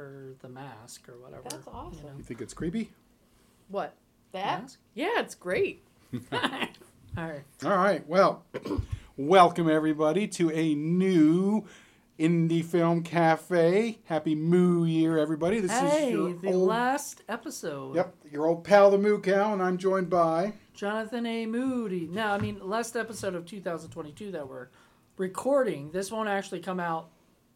for the mask or whatever. That's awesome. You know? You think it's creepy? What? That? Mask? Yeah, it's great. All right. Well, welcome everybody to a new Indie Film Cafe. Happy Moo Year, everybody. This is the last episode. Yep, your old pal, the Moo Cow, and I'm joined by Jonathan A. Moody. Now, I mean, last episode of 2022 that we're recording. This won't actually come out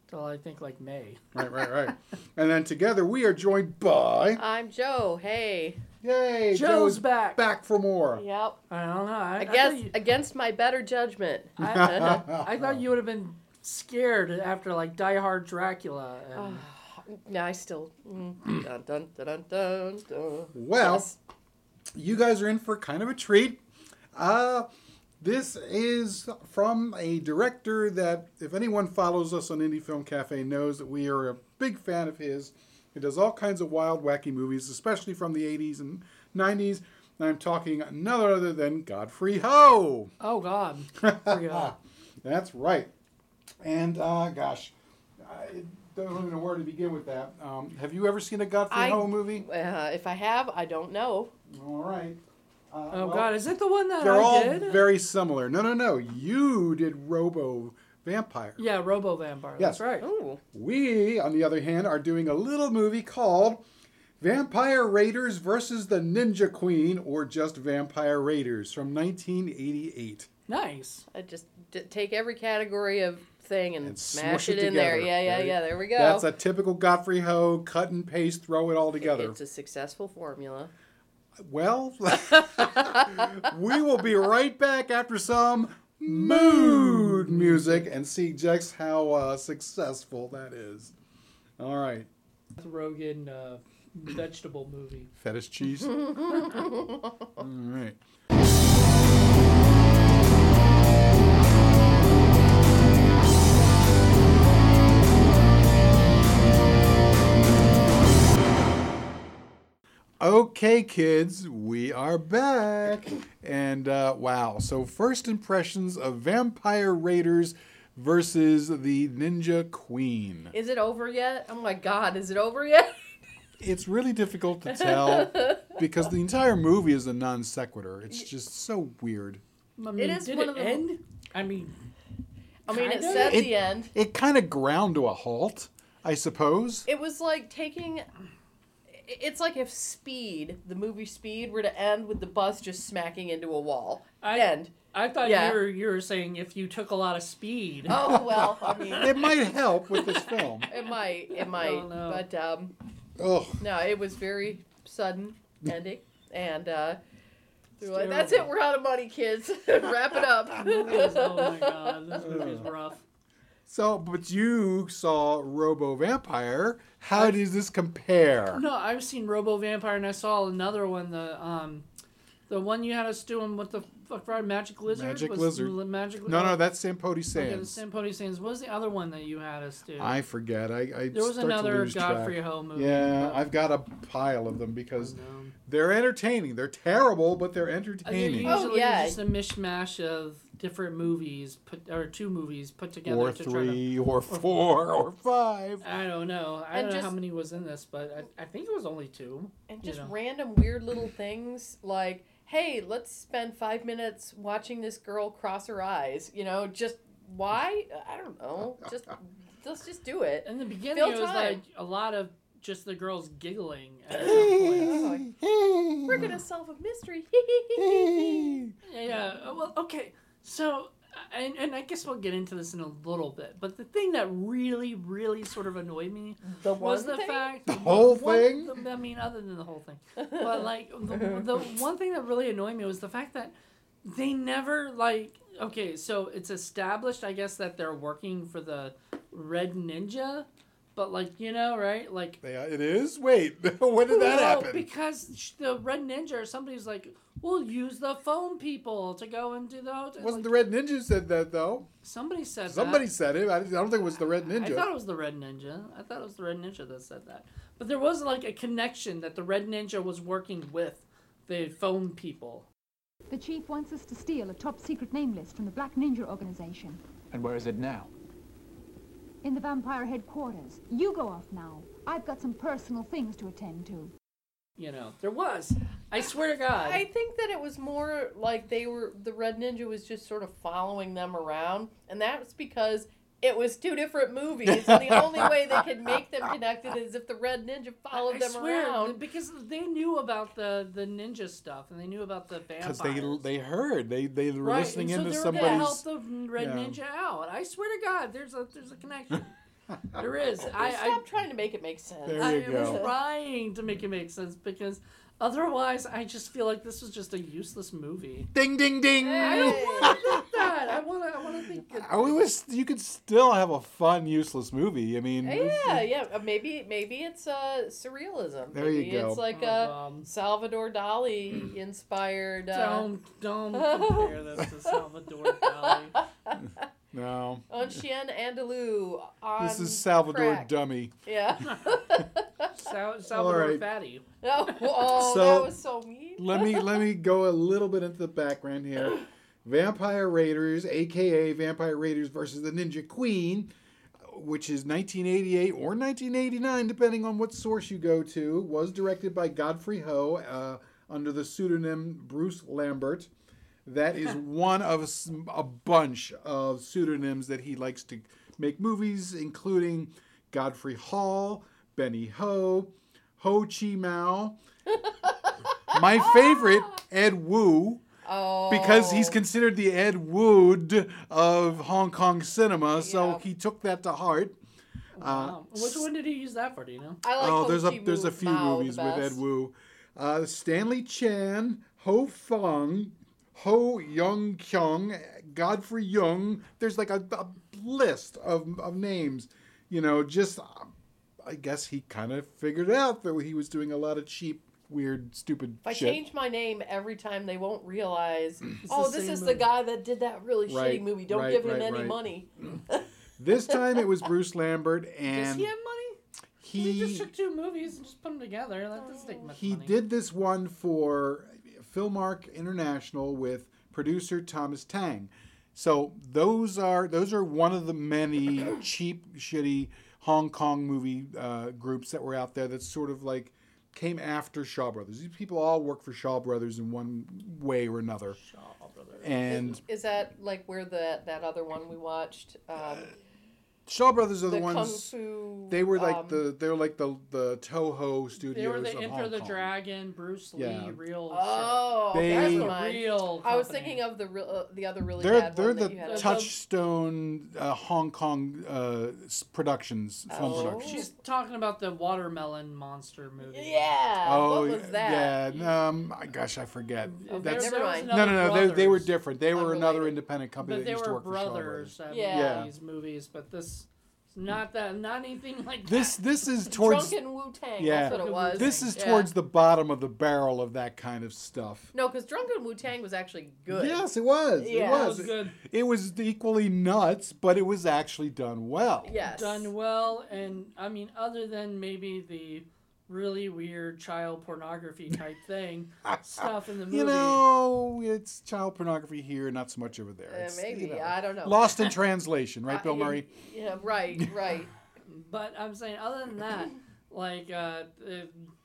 till I think like May. Right. And then together we are joined by... I'm Joe. Hey. Yay. Joe's back. Back for more. Yep. I don't know. I guess you... against my better judgment. I thought you would have been... scared after like Die Hard Dracula. And... I still. Dun, dun, dun, dun, dun. Well, yes. You guys are in for kind of a treat. This is from a director that, if anyone follows us on Indie Film Cafe, knows that we are a big fan of his. He does all kinds of wild, wacky movies, especially from the 80s and 90s. And I'm talking none other than Godfrey Ho. Oh, God. That's right. And, I don't even know where to begin with that. Have you ever seen a Godfrey Ho movie? If I have, I don't know. All right. Is it the one that I did? They're all very similar. No. You did Robo Vampire. Yeah, Robo Vampire. Yes. That's right. Ooh. We, on the other hand, are doing a little movie called Vampire Raiders versus the Ninja Queen, or just Vampire Raiders, from 1988. Nice. I just take every category of thing and smash it in there. Yeah. There we go. That's a typical Godfrey Ho, cut and paste, throw it all together. It's a successful formula. Well, we will be right back after some mood music and see just how successful that is. All right. Rogan vegetable movie. Fetish cheese. All right. Okay, kids, we are back. And wow, so first impressions of Vampire Raiders versus the Ninja Queen. Is it over yet? Oh my God, is it over yet? It's really difficult to tell because the entire movie is a non sequitur. It's just so weird. I mean, did it end? I mean, it said the end. It kind of ground to a halt, I suppose. It was like taking... It's like if the movie Speed, were to end with the bus just smacking into a wall. I thought you were saying if you took a lot of speed. Oh, well, I mean. It might help with this film. It might. Oh, no. But, no, it was very sudden ending. And we were like, that's it. We're out of money, kids. Wrap it up. Oh, my God. This movie is rough. So, but you saw Robo Vampire. How does this compare? No, I've seen Robo Vampire, and I saw another one, the one you had us doing with the Magic Lizard. No, that's Sampote Sands. Okay, Sampote Sands. What was the other one that you had us do? I forget. There was another Godfrey Ho movie. Yeah, I've got a pile of them because they're entertaining. They're terrible, but they're entertaining. Usually just a mishmash of different movies two movies put together, or three, or four, or five. I don't know. I don't know how many was in this, but I think it was only two. And just random weird little things like, hey, let's spend 5 minutes watching this girl cross her eyes. Just why? I don't know. Just let's just do it. In the beginning, it was like a lot of just the girls giggling at some point. Like, we're gonna solve a mystery. Yeah. Well, okay. So, and I guess we'll get into this in a little bit, but the thing that really, really sort of annoyed me was the whole thing. I mean, other than the whole thing, but like the one thing that really annoyed me was the fact that they never so it's established, I guess, that they're working for the Red Ninja, but right? Like it is. Wait, when did that happen? Because the Red Ninja or somebody's like, we'll use the phone people to go and do the hotel. Wasn't the Red Ninja said that, though? Somebody said it. I don't think it was the Red Ninja. I thought it was the Red Ninja that said that. But there was a connection that the Red Ninja was working with the phone people. The chief wants us to steal a top secret name list from the Black Ninja organization. And where is it now? In the vampire headquarters. You go off now. I've got some personal things to attend to. You know, there was. I swear to God. I think that it was more like they were, the Red Ninja was just sort of following them around. And that's because it was two different movies. And the only way they could make them connected is if the Red Ninja followed them around. Because they knew about the ninja stuff and they knew about the vampires. Because they heard. They were listening into somebody's. Right, and so they were going to help the Red Ninja out. I swear to God, there's a connection. There is. Stop trying to make it make sense. I was trying to make it make sense because otherwise I just feel like this was just a useless movie. Ding, ding, ding. Hey. I don't want to think that. I want to think that. You could still have a fun, useless movie. I mean. Yeah. Maybe it's surrealism. There you go. It's like a Salvador Dali inspired. Don't compare this to Salvador Dali. No. Chien Andalou on This is Salvador crack. Dummy. Yeah. Salvador Fatty. That was so mean. let me go a little bit into the background here. Vampire Raiders, a.k.a. Vampire Raiders versus the Ninja Queen, which is 1988 or 1989, depending on what source you go to, was directed by Godfrey Ho under the pseudonym Bruce Lambert. That is one of a bunch of pseudonyms that he likes to make movies, including Godfrey Hall, Benny Ho, Ho Chi Mao, my favorite, Ed Wu, because he's considered the Ed Wood of Hong Kong cinema, so he took that to heart. Wow. Which one did he use that for, do you know? I like there's a few movies with Ed Wu. Stanley Chan, Ho Fung, Ho Young Kyung, Godfrey Young. There's like a list of names. You know, just, I guess he kind of figured out that he was doing a lot of cheap, weird, stupid shit. I change my name every time, they won't realize, this is the guy that did that really shitty movie. Don't give him any money. This time it was Bruce Lambert. And does he have money? He just took two movies and just put them together. That doesn't take much money. He did this one for Filmark International with producer Thomas Tang. So those are one of the many cheap, shitty Hong Kong movie groups that were out there that sort of like came after Shaw Brothers. These people all work for Shaw Brothers in one way or another. Shaw Brothers. And is that like where that other one we watched? Shaw Brothers are the ones. Fu, they were like the Toho Studios. They were the Enter the Dragon, Bruce Lee, real. Oh, that's the real. I was thinking of the other really bad one. They're the Touchstone Hong Kong productions, film productions. She's talking about the watermelon monster movie. Yeah. Oh, what was that? Yeah. Gosh, I forget. No. They were different. They were another independent company that used to work for Shaw Brothers. Yeah. These movies, but this. Not anything like this. This is towards Drunken Wu-Tang. Yeah, that's what it was. This is towards the bottom of the barrel of that kind of stuff. No, because Drunken Wu-Tang was actually good. Yes, it was. Yeah. It was. It was good. It was equally nuts, but it was actually done well. Yes, done well, and I mean, other than maybe the really weird child pornography type thing stuff in the movie. You know, it's child pornography here, not so much over there. Maybe, you know, I don't know. Lost in translation, right, Bill Murray? Yeah, right. But I'm saying, other than that, like,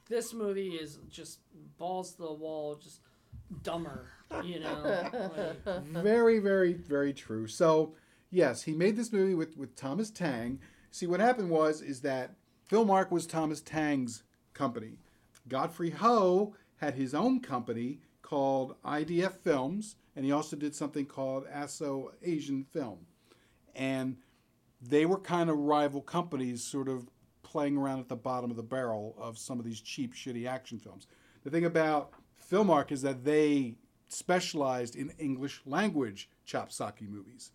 this movie is just balls to the wall, just dumber, you know. Like. Very, very, very true. So, yes, he made this movie with Thomas Tang. See, what happened is that Filmark was Thomas Tang's company. Godfrey Ho had his own company called IDF Films, and he also did something called ASSO Asian Film. And they were kind of rival companies sort of playing around at the bottom of the barrel of some of these cheap, shitty action films. The thing about Filmark is that they specialized in English language chopsocky movies.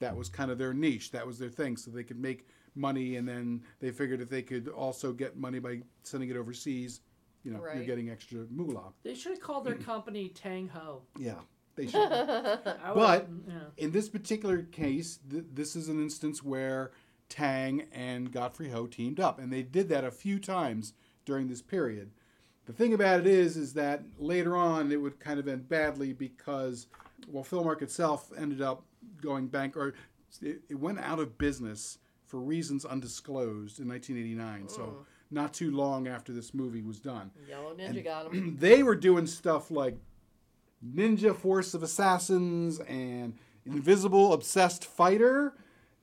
That was kind of their niche. That was their thing, so they could make money, and then they figured if they could also get money by sending it overseas, you know, you're getting extra moolah. They should have called their company Tang Ho. Yeah, they should. But in this particular case, this is an instance where Tang and Godfrey Ho teamed up, and they did that a few times during this period. The thing about it is that later on it would kind of end badly because, well, Filmark itself ended up going bankrupt. It went out of business for reasons undisclosed in 1989. So not too long after this movie was done. Yellow Ninja and got him. They were doing stuff like Ninja Force of Assassins and Invisible Obsessed Fighter.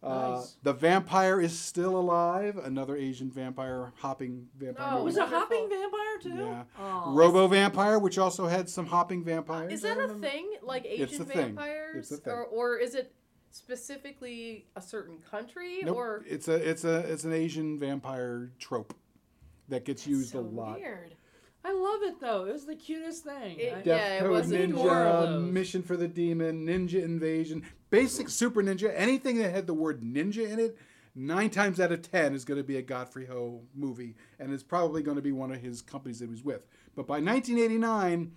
Nice. The Vampire is Still Alive, another Asian vampire, hopping vampire. Oh, no, was a hopping vampire too? Yeah. Oh, Robo Vampire, which also had some hopping vampires. Is that a thing? Like Asian vampires? It's a thing. Or is it specifically a certain country? Nope. Or it's an Asian vampire trope that gets used a lot. Weird. I love it though. It was the cutest thing. Death Code Ninja, Mission for the Demon, Ninja Invasion, Basic Super Ninja. Anything that had the word ninja in it, 9 times out of 10 is going to be a Godfrey Ho movie, and it's probably going to be one of his companies that he was with. But by 1989,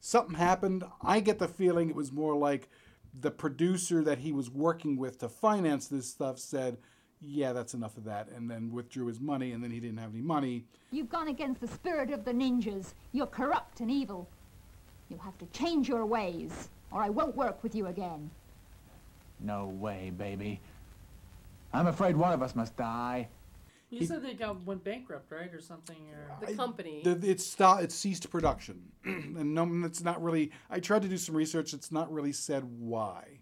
something happened. I get the feeling it was more like the producer that he was working with to finance this stuff said, yeah, that's enough of that, and then withdrew his money, and then he didn't have any money. You've gone against the spirit of the ninjas. You're corrupt and evil. You'll have to change your ways, or I won't work with you again. No way, baby. I'm afraid one of us must die. You said they went bankrupt, right, or something? Or the company. It ceased production, and it's not really... I tried to do some research. It's not really said why.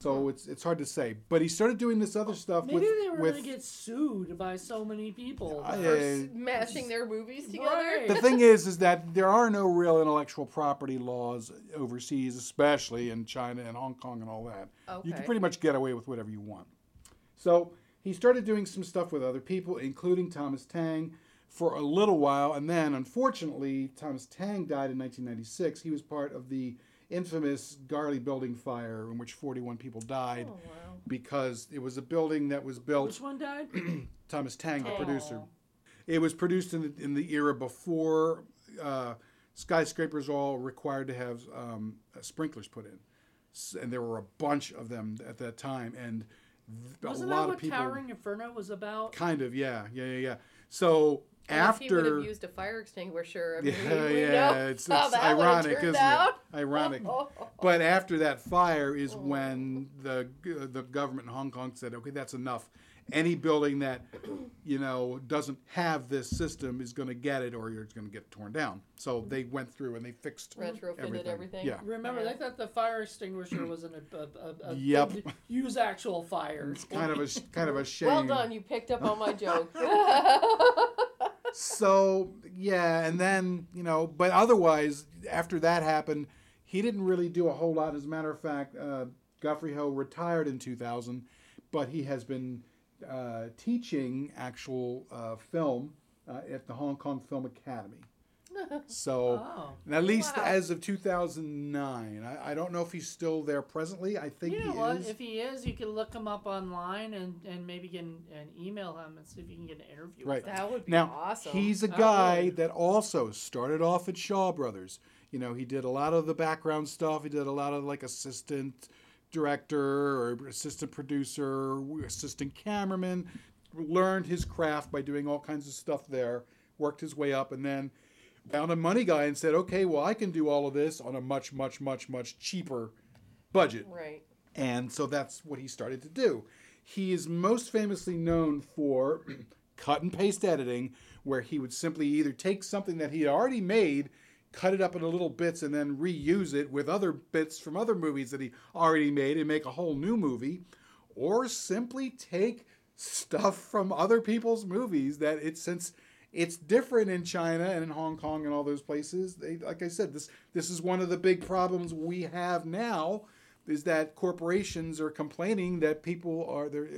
So it's hard to say, but he started doing this other stuff. Maybe they were going to get sued by so many people for mashing their movies together. Right. The thing is that there are no real intellectual property laws overseas, especially in China and Hong Kong and all that. Okay. You can pretty much get away with whatever you want. So he started doing some stuff with other people, including Thomas Tang, for a little while, and then unfortunately Thomas Tang died in 1996. He was part of the infamous Garley building fire in which 41 people died. Oh, wow. Because it was a building that was built... Which one died? Thomas Tang, the producer. It was produced in the era before skyscrapers all required to have sprinklers put in. And there were a bunch of them at that time. And Wasn't that what Towering Inferno was about? Kind of, yeah. So... After he would have used a fire extinguisher. It's ironic, isn't it? Ironic. But after that fire is when the government in Hong Kong said, okay, that's enough. Any building that doesn't have this system is going to get it, or it's going to get torn down. So they went through and they fixed retrofitted everything. Yeah. Remember, they thought the fire extinguisher was an use actual fire. It's kind of a shame. Well done, you picked up on my joke. So, yeah, and then, but otherwise, after that happened, he didn't really do a whole lot. As a matter of fact, Godfrey Ho retired in 2000, but he has been teaching actual film at the Hong Kong Film Academy. So, at least as of 2009. I don't know if he's still there presently. I think he is. If he is, you can look him up online and maybe get and email him and see if you can get an interview with him. That would be awesome. He's a guy that also started off at Shaw Brothers. He did a lot of the background stuff. He did a lot of assistant director or assistant producer, assistant cameraman. Learned his craft by doing all kinds of stuff there. Worked his way up, and then found a money guy and said, okay, well, I can do all of this on a much, much, much, much cheaper budget. Right. And so that's what he started to do. He is most famously known for cut and paste editing, where he would simply either take something that he had already made, cut it up into little bits, and then reuse it with other bits from other movies that he already made and make a whole new movie, or simply take stuff from other people's movies that it's different in China and in Hong Kong and all those places. Like I said, this is one of the big problems we have now, is that corporations are complaining that people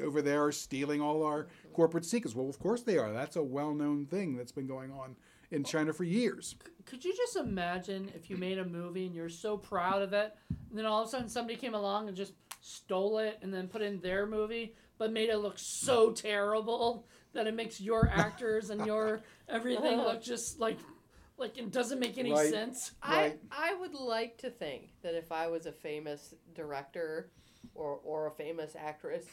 over there are stealing all our corporate secrets. Well, of course they are. That's a well-known thing that's been going on in China for years. Could you just imagine if you made a movie and you're so proud of it, and then all of a sudden somebody came along and just stole it and then put in their movie, but made it look so terrible that it makes your actors and your everything look just like it doesn't make any sense. Right. I would like to think that if I was a famous director or a famous actress,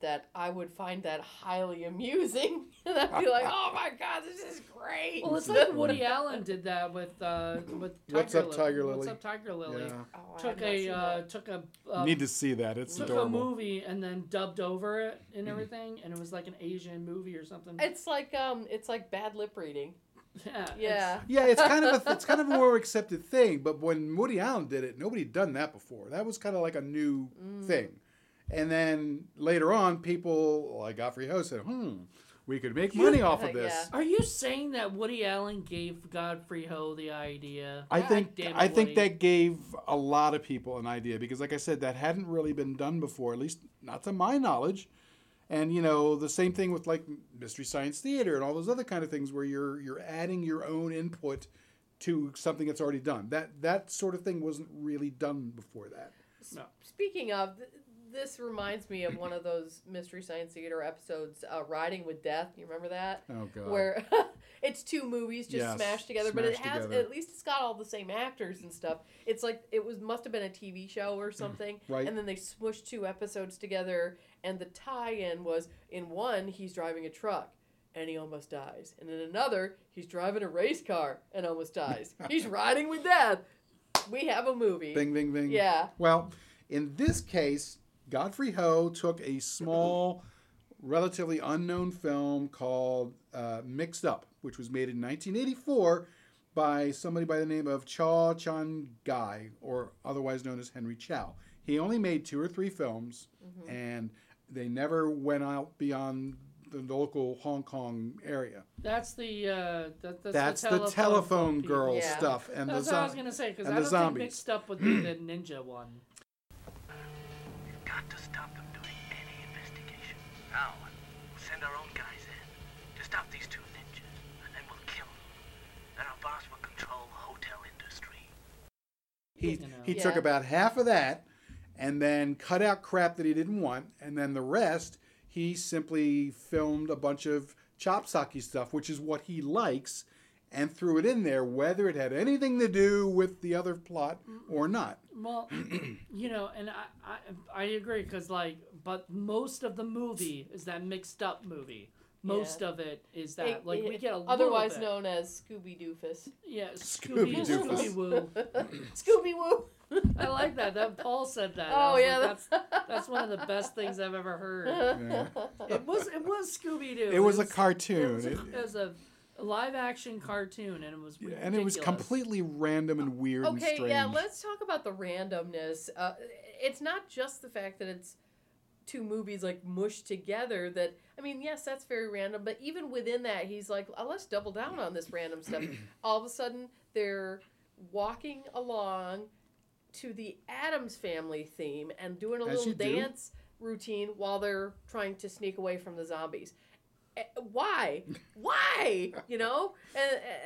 that I would find that highly amusing. And I'd be like, oh my God, this is great. Well, it's like Woody Allen did that with Tiger What's Up Tiger Lily. What's Up Tiger Lily? Yeah. Oh, took a need to see that. It's adorable. A movie and then dubbed over it and everything, and it was like an Asian movie or something. It's like bad lip reading. Yeah. It's kind of a more accepted thing. But when Woody Allen did it, nobody had done that before. That was kind of like a new thing. And then later on, people like Godfrey Ho said, we could make money off of this. Yeah. Are you saying that Woody Allen gave Godfrey Ho the idea? I think that gave a lot of people an idea because, like I said, that hadn't really been done before, at least not to my knowledge. And, you know, the same thing with, like, Mystery Science Theater and all those other kind of things where you're adding your own input to something that's already done. That sort of thing wasn't really done before that. No. Speaking of... This reminds me of one of those Mystery Science Theater episodes, Riding with Death. You remember that? Oh, God. Where it's two movies just smashed together, but at least it's got all the same actors and stuff. It's like it must have been a TV show or something, right? And then they smushed two episodes together, and the tie-in was, in one, he's driving a truck, and he almost dies. And in another, he's driving a race car and almost dies. He's riding with death. We have a movie. Bing, bing, bing. Yeah. Well, in this case... Godfrey Ho took a small, relatively unknown film called Mixed Up, which was made in 1984 by somebody by the name of Cha Chan Guy, or otherwise known as Henry Chow. He only made 2 or 3 films, and they never went out beyond the local Hong Kong area. That's the that's the telephone girl stuff, and that's the what I was gonna say because I don't think Mixed Up would be the ninja one. To stop them doing any investigation. Now, we'll send our own guys in to stop these two ninjas, and then we'll kill them. Then our boss will control the hotel industry. He took about half of that and then cut out crap that he didn't want, and then the rest, he simply filmed a bunch of chopsocky stuff, which is what he likes, and threw it in there, whether it had anything to do with the other plot or not. Well, you know, and I agree, because, like, but most of the movie is that mixed-up movie. Most of it is that. We get a little otherwise bit. Known as Scooby-Doofus. Yeah, Scooby-Woo. Scooby-Woo. I like that Paul said that. Oh, yeah. Like, that's one of the best things I've ever heard. Yeah. It was Scooby-Doo. It was a cartoon. It was a live-action cartoon, and it was ridiculous. And it was completely random and weird and strange. Okay, yeah, let's talk about the randomness. It's not just the fact that it's two movies, like, mushed together that... I mean, yes, that's very random, but even within that, he's like, oh, let's double down on this random stuff. All of a sudden, they're walking along to the Addams Family theme and doing a little dance routine while they're trying to sneak away from the zombies. Why? You know?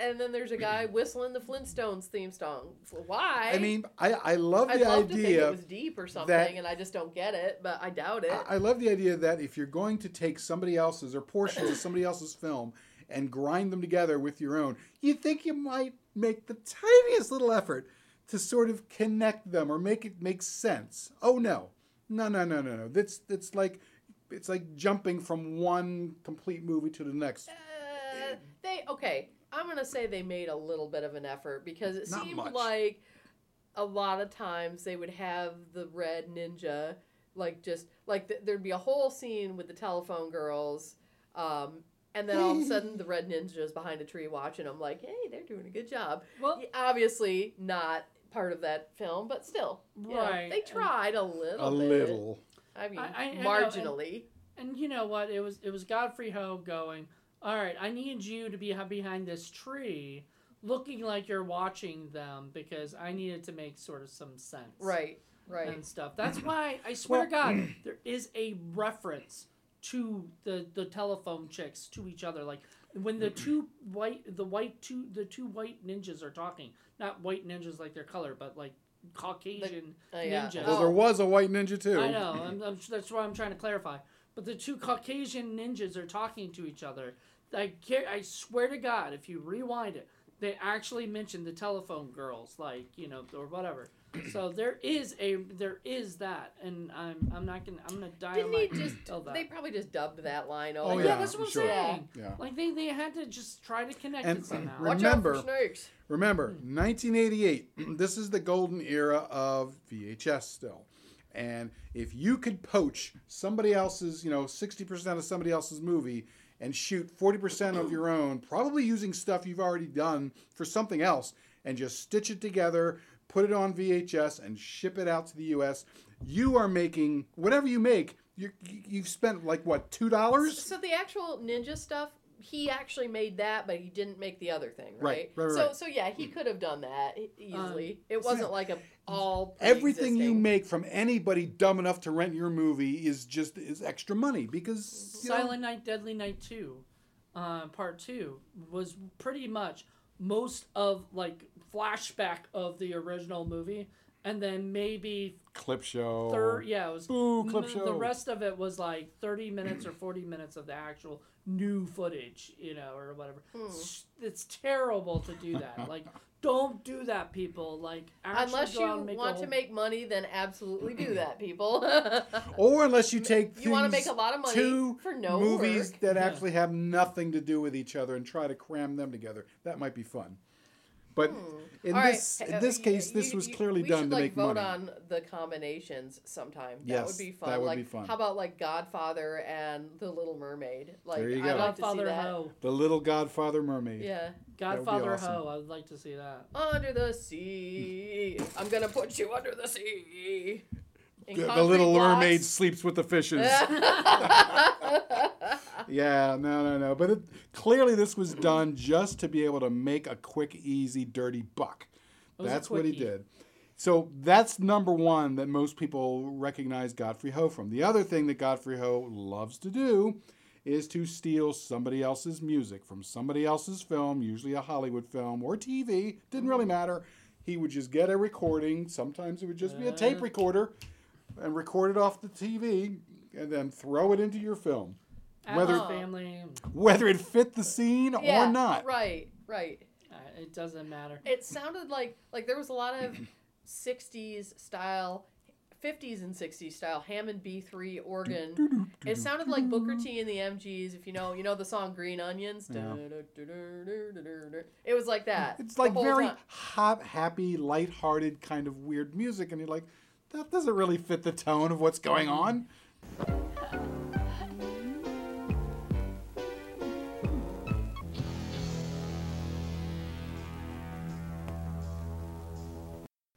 And then there's a guy whistling the Flintstones theme song. Why? I mean, I love the idea. I'd love to think it was deep or something, and I just don't get it, but I doubt it. I love the idea that if you're going to take somebody else's or portions of somebody else's film and grind them together with your own, you think you might make the tiniest little effort to sort of connect them or make it make sense. Oh, no. No. That's like... It's like jumping from one complete movie to the next. I'm going to say they made a little bit of an effort because it seemed like a lot of times they would have the red ninja, like just, like there'd be a whole scene with the telephone girls, and then all of a sudden the red ninja is behind a tree watching them like, hey, they're doing a good job. Well, obviously not part of that film, but still. Right. You know, they tried a little bit. A little. I mean, marginally. And you know what? It was Godfrey Ho going, all right, I need you to be behind this tree looking like you're watching them because I needed to make sort of some sense. Right. And stuff. That's why, I swear to God, there is a reference to the telephone chicks to each other. Like, when the two white ninjas are talking, not white ninjas like their color, but like, Caucasian ninja. Well, there was a white ninja too. I know. That's what I'm trying to clarify. But the two Caucasian ninjas are talking to each other. I swear to God, if you rewind it, they actually mentioned the telephone girls, like, you know, or whatever. So there is that, and I'm not gonna die. Didn't he just? They probably just dubbed that line over. Oh yeah, that's what I'm saying. Yeah. Like they had to just try to connect it somehow. Remember, watch out for snakes. Remember, 1988. This is the golden era of VHS still. And if you could poach somebody else's, 60% of somebody else's movie and shoot 40% of your own, probably using stuff you've already done for something else, and just stitch it together, put it on VHS, and ship it out to the U.S., you are making, whatever you make, you've spent, $2? So the actual Ninja stuff, he actually made that, but he didn't make the other thing, right? So yeah, he could have done that easily. It wasn't like a all everything you make from anybody dumb enough to rent your movie is extra money because Silent Night, Deadly Night 2, Part 2 was pretty much most of flashback of the original movie, and then maybe clip show. It was clip show. The rest of it was 30 minutes or 40 minutes of the actual new footage, or whatever. It's terrible to do that. Don't do that, people. Unless you want to make money, then absolutely do that, people. Or unless you take you want to make a lot of money two for no movies work. That actually have nothing to do with each other and try to cram them together. That might be fun. But in this case, this was clearly done to make money. We should vote on the combinations sometime. Yes, that would be fun. That would be fun. How about Godfather and The Little Mermaid? There you go. Godfather Ho. The Little Godfather Mermaid. Yeah. Godfather Ho. I would like to see that. Under the sea. I'm going to put you under the sea. The Little Mermaid sleeps with the fishes. Yeah, no. But clearly this was done just to be able to make a quick, easy, dirty buck. That's what he did. So that's number one that most people recognize Godfrey Ho from. The other thing that Godfrey Ho loves to do is to steal somebody else's music from somebody else's film, usually a Hollywood film or TV. Didn't really matter. He would just get a recording. Sometimes it would just be a tape recorder and record it off the TV and then throw it into your film. Whether it fit the scene or not. Right. It doesn't matter. It sounded like there was a lot of 50s and 60s style Hammond B3 organ. It sounded like Booker T and the MGs. If you know the song Green Onions. Yeah. It was like that. It's like very hot, happy, lighthearted kind of weird music, and you're like, that doesn't really fit the tone of what's going on.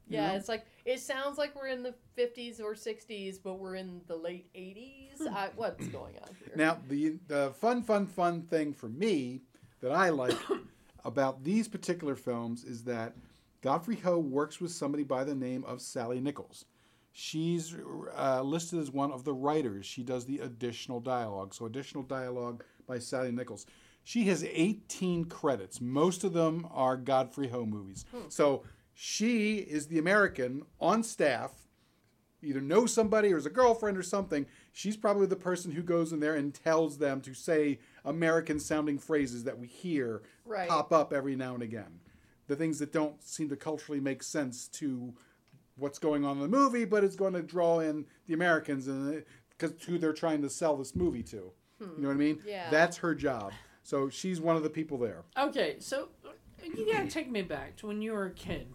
Yeah, it's it sounds like we're in the 50s or 60s, but we're in the late 80s. What's going on here? Now, the fun thing for me that I like about these particular films is that Godfrey Ho works with somebody by the name of Sally Nichols. She's listed as one of the writers. She does the additional dialogue. So additional dialogue by Sally Nichols. She has 18 credits. Most of them are Godfrey Ho movies. So she is the American on staff, either knows somebody or is a girlfriend or something. She's probably the person who goes in there and tells them to say American-sounding phrases that we hear pop up every now and again. The things that don't seem to culturally make sense to what's going on in the movie, but it's going to draw in the Americans and because who they're trying to sell this movie to. You know what I mean? Yeah. That's her job. So she's one of the people there. Okay, so you got to take me back to when you were a kid.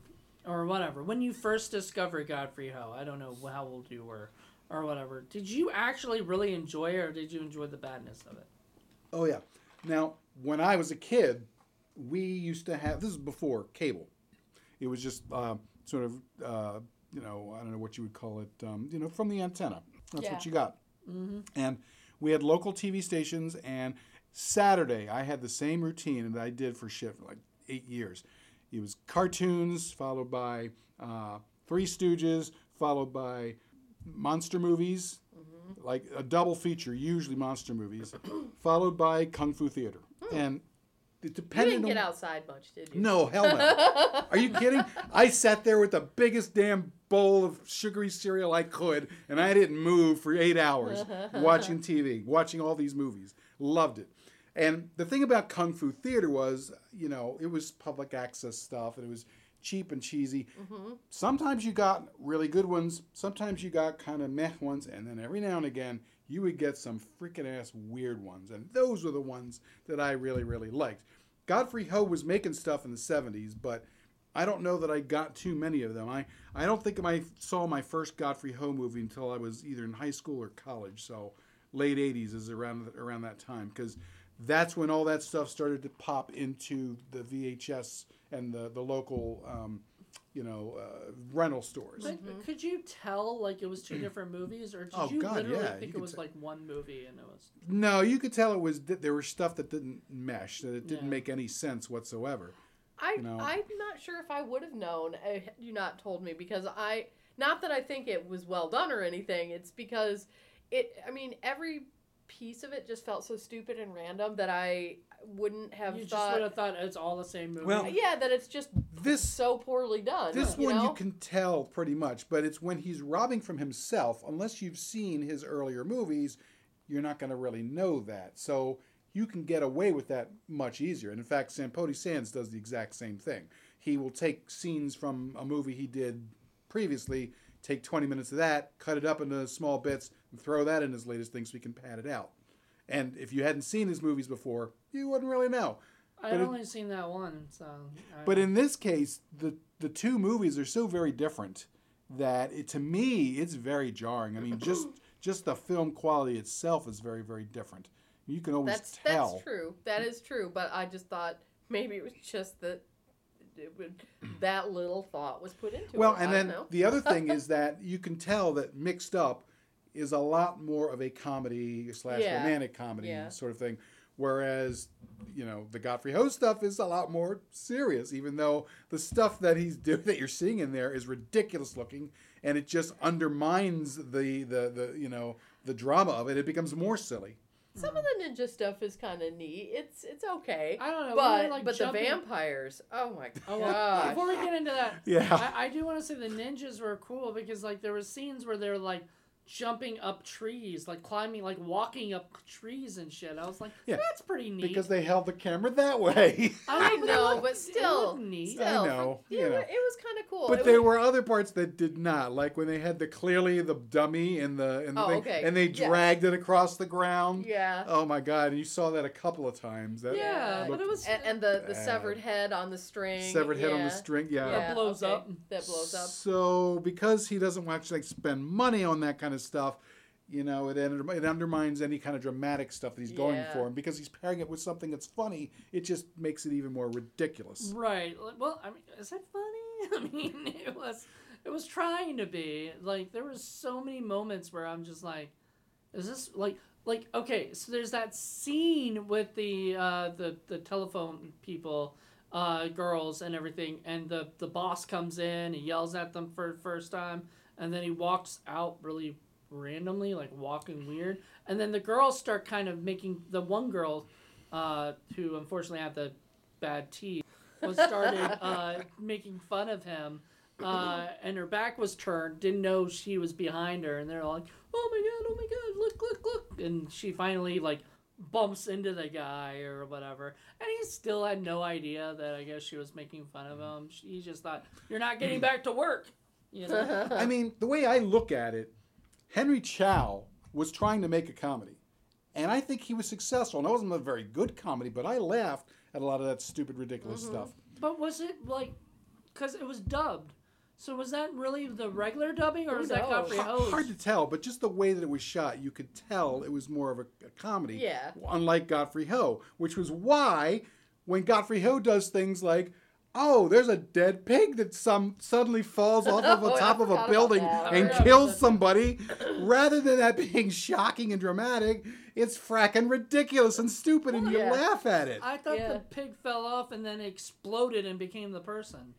Or whatever. When you first discovered Godfrey Ho, I don't know how old you were, or whatever. Did you actually really enjoy it, or did you enjoy the badness of it? Oh yeah. Now, when I was a kid, we used to have. This is before cable. It was just I don't know what you would call it. From the antenna. That's what you got. Mm-hmm. And we had local TV stations. And Saturday, I had the same routine that I did for shit for 8 years. It was cartoons, followed by Three Stooges, followed by monster movies, like a double feature, usually monster movies, followed by Kung Fu Theater. And it depended. You didn't get outside much, did you? No, hell no. Are you kidding? I sat there with the biggest damn bowl of sugary cereal I could, and I didn't move for 8 hours watching TV, watching all these movies. Loved it. And the thing about Kung Fu Theater was, it was public access stuff, and it was cheap and cheesy. Mm-hmm. Sometimes you got really good ones. Sometimes you got kind of meh ones. And then every now and again, you would get some freaking ass weird ones. And those were the ones that I really, really liked. Godfrey Ho was making stuff in the 70s, but I don't know that I got too many of them. I don't think I saw my first Godfrey Ho movie until I was either in high school or college. So late 80s is around that time, because that's when all that stuff started to pop into the VHS and the local, rental stores. Mm-hmm. Could you tell, like, it was two different movies? Or did think it was, like, one movie and it was... No, you could tell it was there was stuff that didn't mesh, that it didn't make any sense whatsoever. I'm not sure if I would have known had you not told me, because not that I think it was well done or anything, it's because every piece of it just felt so stupid and random that I wouldn't have thought. You just would have thought it's all the same movie. Well, yeah, that it's just so poorly done. This one you can tell pretty much, but it's when he's robbing from himself, unless you've seen his earlier movies, you're not going to really know that. So you can get away with that much easier. And in fact, Sampote Sands does the exact same thing. He will take scenes from a movie he did previously, take 20 minutes of that, cut it up into small bits, and throw that in his latest thing so he can pad it out. And if you hadn't seen his movies before, you wouldn't really know. I've only seen that one, so... In this case, the two movies are so very different that, to me, it's very jarring. I mean, just the film quality itself is very, very different. You can always tell. That's true. That is true, but I just thought maybe it was just that... that little thought was put into it. Well, and then the other thing is that you can tell that Mixed Up is a lot more of a comedy / romantic comedy sort of thing, whereas, the Godfrey Ho stuff is a lot more serious, even though the stuff that he's doing that you're seeing in there is ridiculous looking, and it just undermines the drama of it. It becomes more silly. Some of the ninja stuff is kind of neat. It's okay. I don't know. But the vampires. Oh, my God. Well, before we get into that, I do want to say the ninjas were cool because, there were scenes where they were, jumping up trees, climbing, walking up trees and shit. I was like, that's pretty neat. Because they held the camera that way. I know, but still. Neat. Still, I know. Yeah, it was kind of cool. But there were other parts that did not. Like when they had the dummy and the thing. Okay. And they dragged it across the ground. Yeah. Oh my God. And you saw that a couple of times. That but it was... And the severed head on the string. Severed head on the string, that blows up. That blows up. So because he doesn't want to spend money on that kind of stuff, it undermines any kind of dramatic stuff that he's going for, and because he's pairing it with something that's funny, it just makes it even more ridiculous. Right. Well, is it funny? It was trying to be. There was so many moments where I'm just is this okay? So there's that scene with the telephone people, girls and everything, and the boss comes in and yells at them for the first time. And then he walks out really randomly, walking weird. And then the girls start kind of making... The one girl, who unfortunately had the bad teeth, started making fun of him. And her back was turned, didn't know she was behind her. And they're like, oh my God, look. And she finally, bumps into the guy or whatever. And he still had no idea that I guess she was making fun of him. He just thought, you're not getting back to work. The way I look at it, Henry Chow was trying to make a comedy. And I think he was successful. And it wasn't a very good comedy, but I laughed at a lot of that stupid, ridiculous stuff. But was it because it was dubbed. So was that really the regular dubbing or was that Godfrey Ho's? Hard to tell, but just the way that it was shot, you could tell it was more of a comedy. Yeah. Unlike Godfrey Ho, which was why when Godfrey Ho does things like, oh, there's a dead pig that suddenly falls off of the top of a building and kills somebody. Rather than that being shocking and dramatic, it's fracking ridiculous and stupid, and you laugh at it. I thought the pig fell off and then exploded and became the person.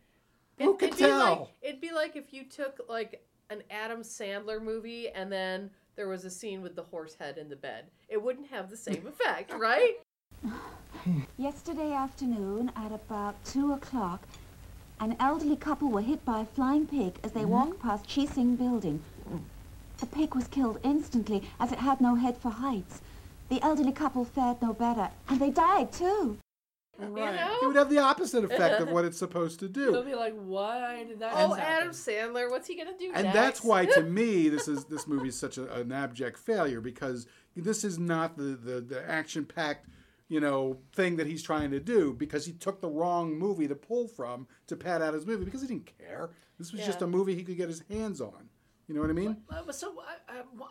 Who could tell? It'd be like if you took an Adam Sandler movie and then there was a scene with the horse head in the bed. It wouldn't have the same effect, right? Yesterday afternoon, at about 2:00, an elderly couple were hit by a flying pig as they walked past Chi Sing Building. The pig was killed instantly, as it had no head for heights. The elderly couple fared no better, and they died too. Right. You know? It would have the opposite effect of what it's supposed to do. They'll be like, why did that happen? Adam Sandler, what's he going to do next? And that's why, to me, this movie is such an abject failure, because this is not the action-packed, you know, thing that he's trying to do, because he took the wrong movie to pull from to pad out his movie, because he didn't care. This was just a movie he could get his hands on. You know what I mean? So,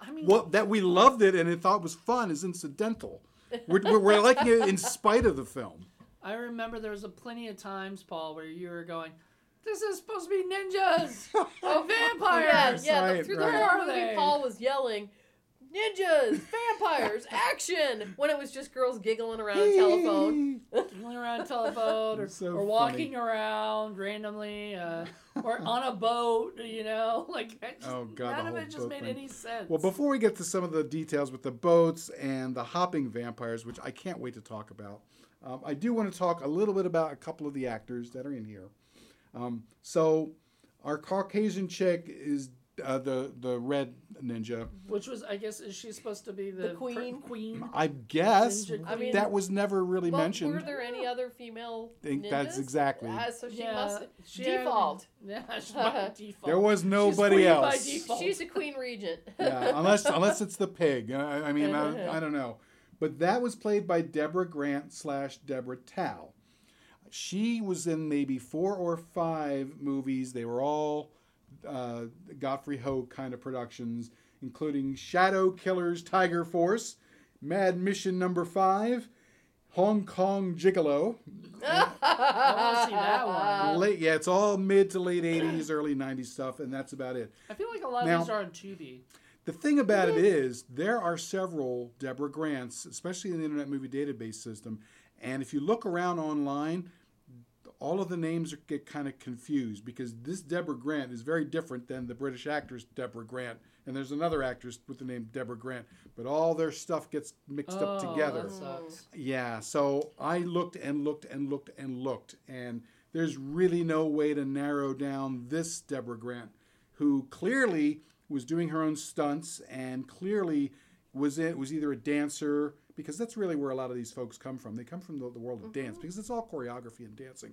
I mean... Well, that we loved it and it thought was fun is incidental. We're liking it in spite of the film. I remember there was plenty of times, Paul, where you were going, this is supposed to be ninjas! Oh, vampires! Through the whole movie, Paul was yelling, ninjas! Vampires! Action! When it was just girls giggling around a telephone. Giggling around a telephone or walking around randomly or on a boat, you know? None of it made any sense. Well, before we get to some of the details with the boats and the hopping vampires, which I can't wait to talk about, I do want to talk a little bit about a couple of the actors that are in here. So our Caucasian chick is the red ninja. Which was, I guess, is she supposed to be the queen? I guess. I mean, that was never really mentioned. Were there any other female ninjas? That's exactly. So she must default. Default. There was nobody else. She's a queen regent. Yeah, unless it's the pig. I mean, I don't know. But that was played by Deborah Grant / Deborah Tao. She was in maybe 4 or 5 movies. They were all Godfrey Ho kind of productions, including Shadow Killers Tiger Force, Mad Mission No. 5, Hong Kong Gigolo. I want to see that one. It's all mid to late 80s, early 90s stuff, and that's about it. I feel like a lot of these are on Tubi. The thing about it is, there are several Deborah Grants, especially in the Internet Movie Database system, and if you look around online, all of the names get kind of confused, because this Deborah Grant is very different than the British actress Deborah Grant, and there's another actress with the name Deborah Grant, but all their stuff gets mixed up together. That sucks. Yeah, so I looked, and there's really no way to narrow down this Deborah Grant, who clearly was doing her own stunts and clearly was either a dancer, because that's really where a lot of these folks come from. They come from the world of dance, because it's all choreography and dancing.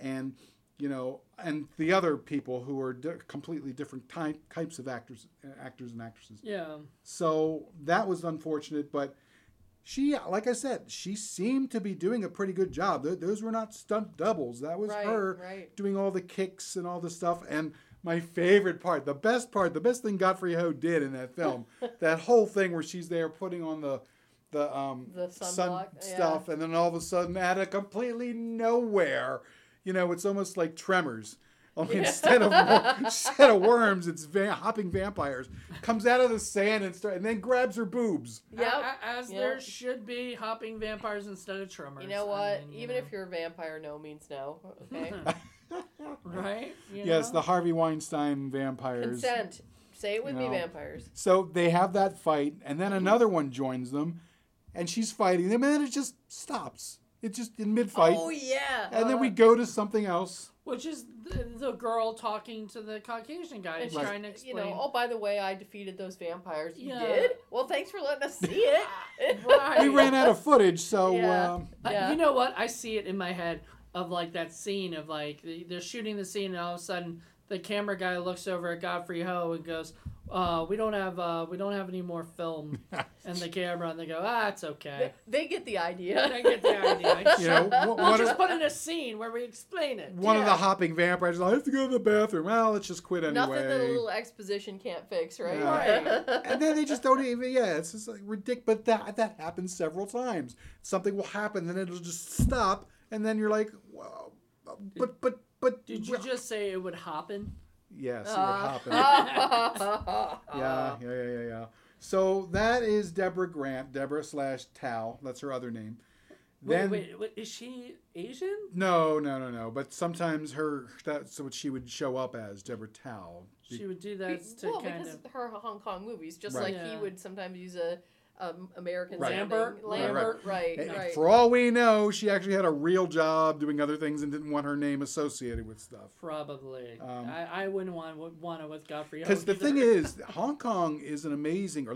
And, you know, and the other people who are completely different types of actors and actresses. Yeah. So that was unfortunate, but she, like I said, she seemed to be doing a pretty good job. Those were not stunt doubles. That was her doing all the kicks and all the stuff. And my favorite part, the best thing Godfrey Ho did in that film, that whole thing where she's there putting on the sun stuff, and then all of a sudden, out of completely nowhere, you know, it's almost like Tremors. Only instead of worms, it's hopping vampires. Comes out of the sand and then grabs her boobs. Yeah, as there should be hopping vampires instead of Tremors. You know what? Even if you're a vampire, no means no. Okay. Right? Yes, the Harvey Weinstein vampires. Consent. Say it with me, vampires. So they have that fight, and then another one joins them, and she's fighting them, and then it just stops. It's just in mid-fight. Oh, yeah. And then we go to something else. Which is the girl talking to the Caucasian guy and trying to explain. You know, oh, by the way, I defeated those vampires. You did? Well, thanks for letting us see it. Right. We ran out of footage, so... Yeah. You know what? I see it in my head. Of like that scene of like they're shooting the scene, and all of a sudden the camera guy looks over at Godfrey Ho and goes, "We don't have any more film." And the camera, and they go, "It's okay." They get the idea. Like, we'll just put in a scene where we explain it. One of the hopping vampires is like, "I have to go to the bathroom." Well, let's just quit anyway. Nothing that a little exposition can't fix, right? Right. And then they just don't even. Yeah, it's just like ridiculous. But that happens several times. Something will happen, then it'll just stop. And then you're like, well, but. Did you just say it would happen? Yes, it would happen. Yeah. So that is Deborah Grant, Deborah / Tao. That's her other name. Wait, is she Asian? No. But sometimes that's what she would show up as, Deborah Tao. She would do that because her Hong Kong movies, just like he would sometimes use a... American Lambert. Right. For all we know, she actually had a real job doing other things and didn't want her name associated with stuff. Probably. I wouldn't want it with Godfrey. Because the thing is, Hong Kong is an amazing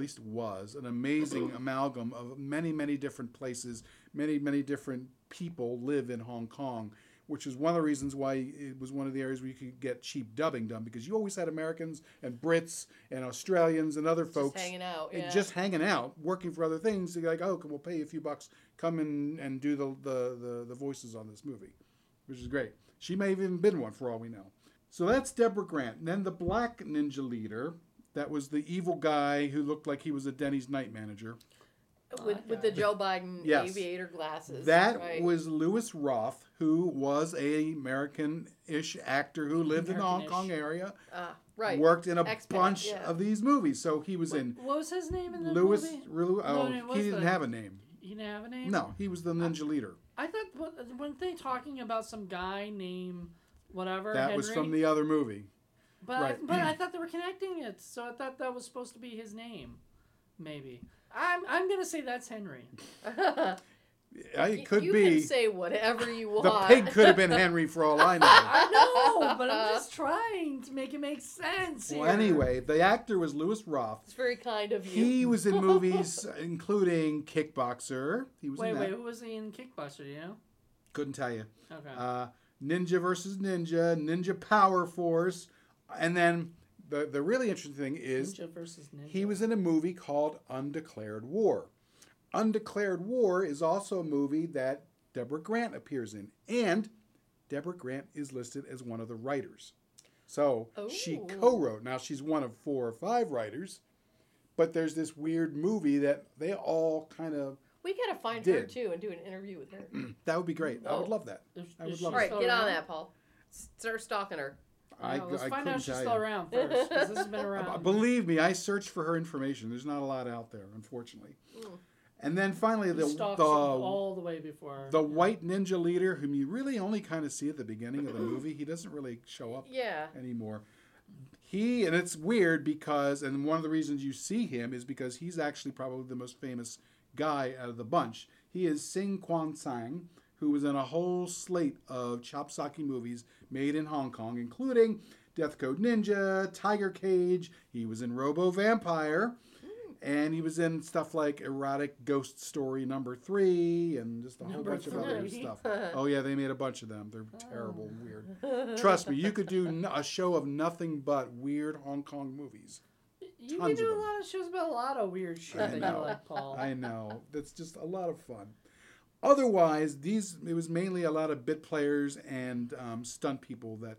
amalgam of many, many different places, many, many different people live in Hong Kong, which is one of the reasons why it was one of the areas where you could get cheap dubbing done, because you always had Americans and Brits and Australians and other folks just hanging out, working for other things. You're like, oh, we'll pay you a few bucks, come in and do the voices on this movie, which is great. She may have even been one for all we know. So that's Deborah Grant. And then the black ninja leader, that was the evil guy who looked like he was a Denny's night manager. With the Joe Biden aviator glasses. That was Lewis Roth, who was an American-ish actor who lived in the Hong Kong area. Worked in a bunch of these movies. So he was in... What was his name in the movie? He didn't have a name. He didn't have a name? No, he was the ninja leader. I thought, weren't they talking about some guy named whatever, Henry? Was from the other movie. But I thought they were connecting it, so I thought that was supposed to be his name, maybe. I'm going to say that's Henry. It could be. You can say whatever you want. The pig could have been Henry for all I know. I know, but I'm just trying to make it make sense here. Well, anyway, the actor was Lewis Roth. It's very kind of you. He was in movies including Kickboxer. He was in that. Who was he in Kickboxer, do you know? Couldn't tell you. Okay. Ninja versus Ninja, Ninja Power Force, and then... The really interesting thing is Ninja versus Ninja. He was in a movie called Undeclared War. Undeclared War is also a movie that Deborah Grant appears in. And Deborah Grant is listed as one of the writers. So she co-wrote. Now she's one of 4 or 5 writers. But there's this weird movie that they all kind of We got to find her, too, and do an interview with her. That would be great. I would love that. All right, get on that, Paul. Start stalking her. Let's find out she's still around first, because this has been around. Believe me, I searched for her information. There's not a lot out there, unfortunately. Mm. And then finally, the white ninja leader, whom you really only kind of see at the beginning of the movie. He doesn't really show up anymore. And it's weird because, and one of the reasons you see him is because he's actually probably the most famous guy out of the bunch. He is Sing Kwan Sang, who was in a whole slate of chop sake movies made in Hong Kong, including Death Code Ninja, Tiger Cage. He was in Robo Vampire, and he was in stuff like Erotic Ghost Story No. 3, and just a whole bunch of other stuff. Oh yeah, they made a bunch of them. They're terrible, weird. Trust me, you could do a show of nothing but weird Hong Kong movies. You can do a lot of shows about a lot of weird shit that you like, Paul. I know. That's just a lot of fun. Otherwise, it was mainly a lot of bit players and stunt people that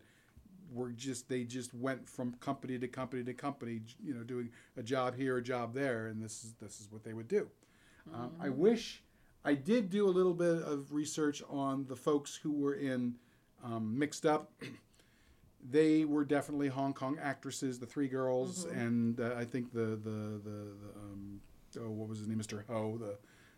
were just went from company to company to company, you know, doing a job here, a job there, and this is what they would do. I wish I did do a little bit of research on the folks who were in Mixed Up. They were definitely Hong Kong actresses, the 3 girls, and I think what was his name, Mr. Ho,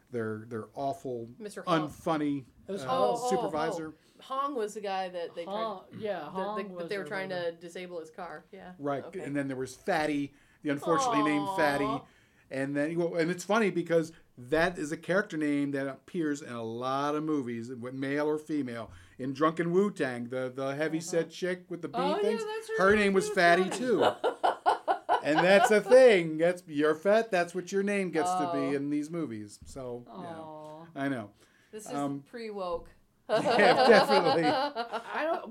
their awful, unfunny supervisor. Hong was the guy that they tried. Yeah, Hong was that they were trying to disable his car. Yeah, right. Okay. And then there was Fatty, the unfortunately named Fatty, and it's funny because that is a character name that appears in a lot of movies, male or female. In Drunken Wu-Tang, the heavyset chick with the bead things, her name was Fatty too. And that's a thing. You're fat. That's what your name gets to be in these movies. So, yeah, I know. This is pre-woke. Yeah, definitely.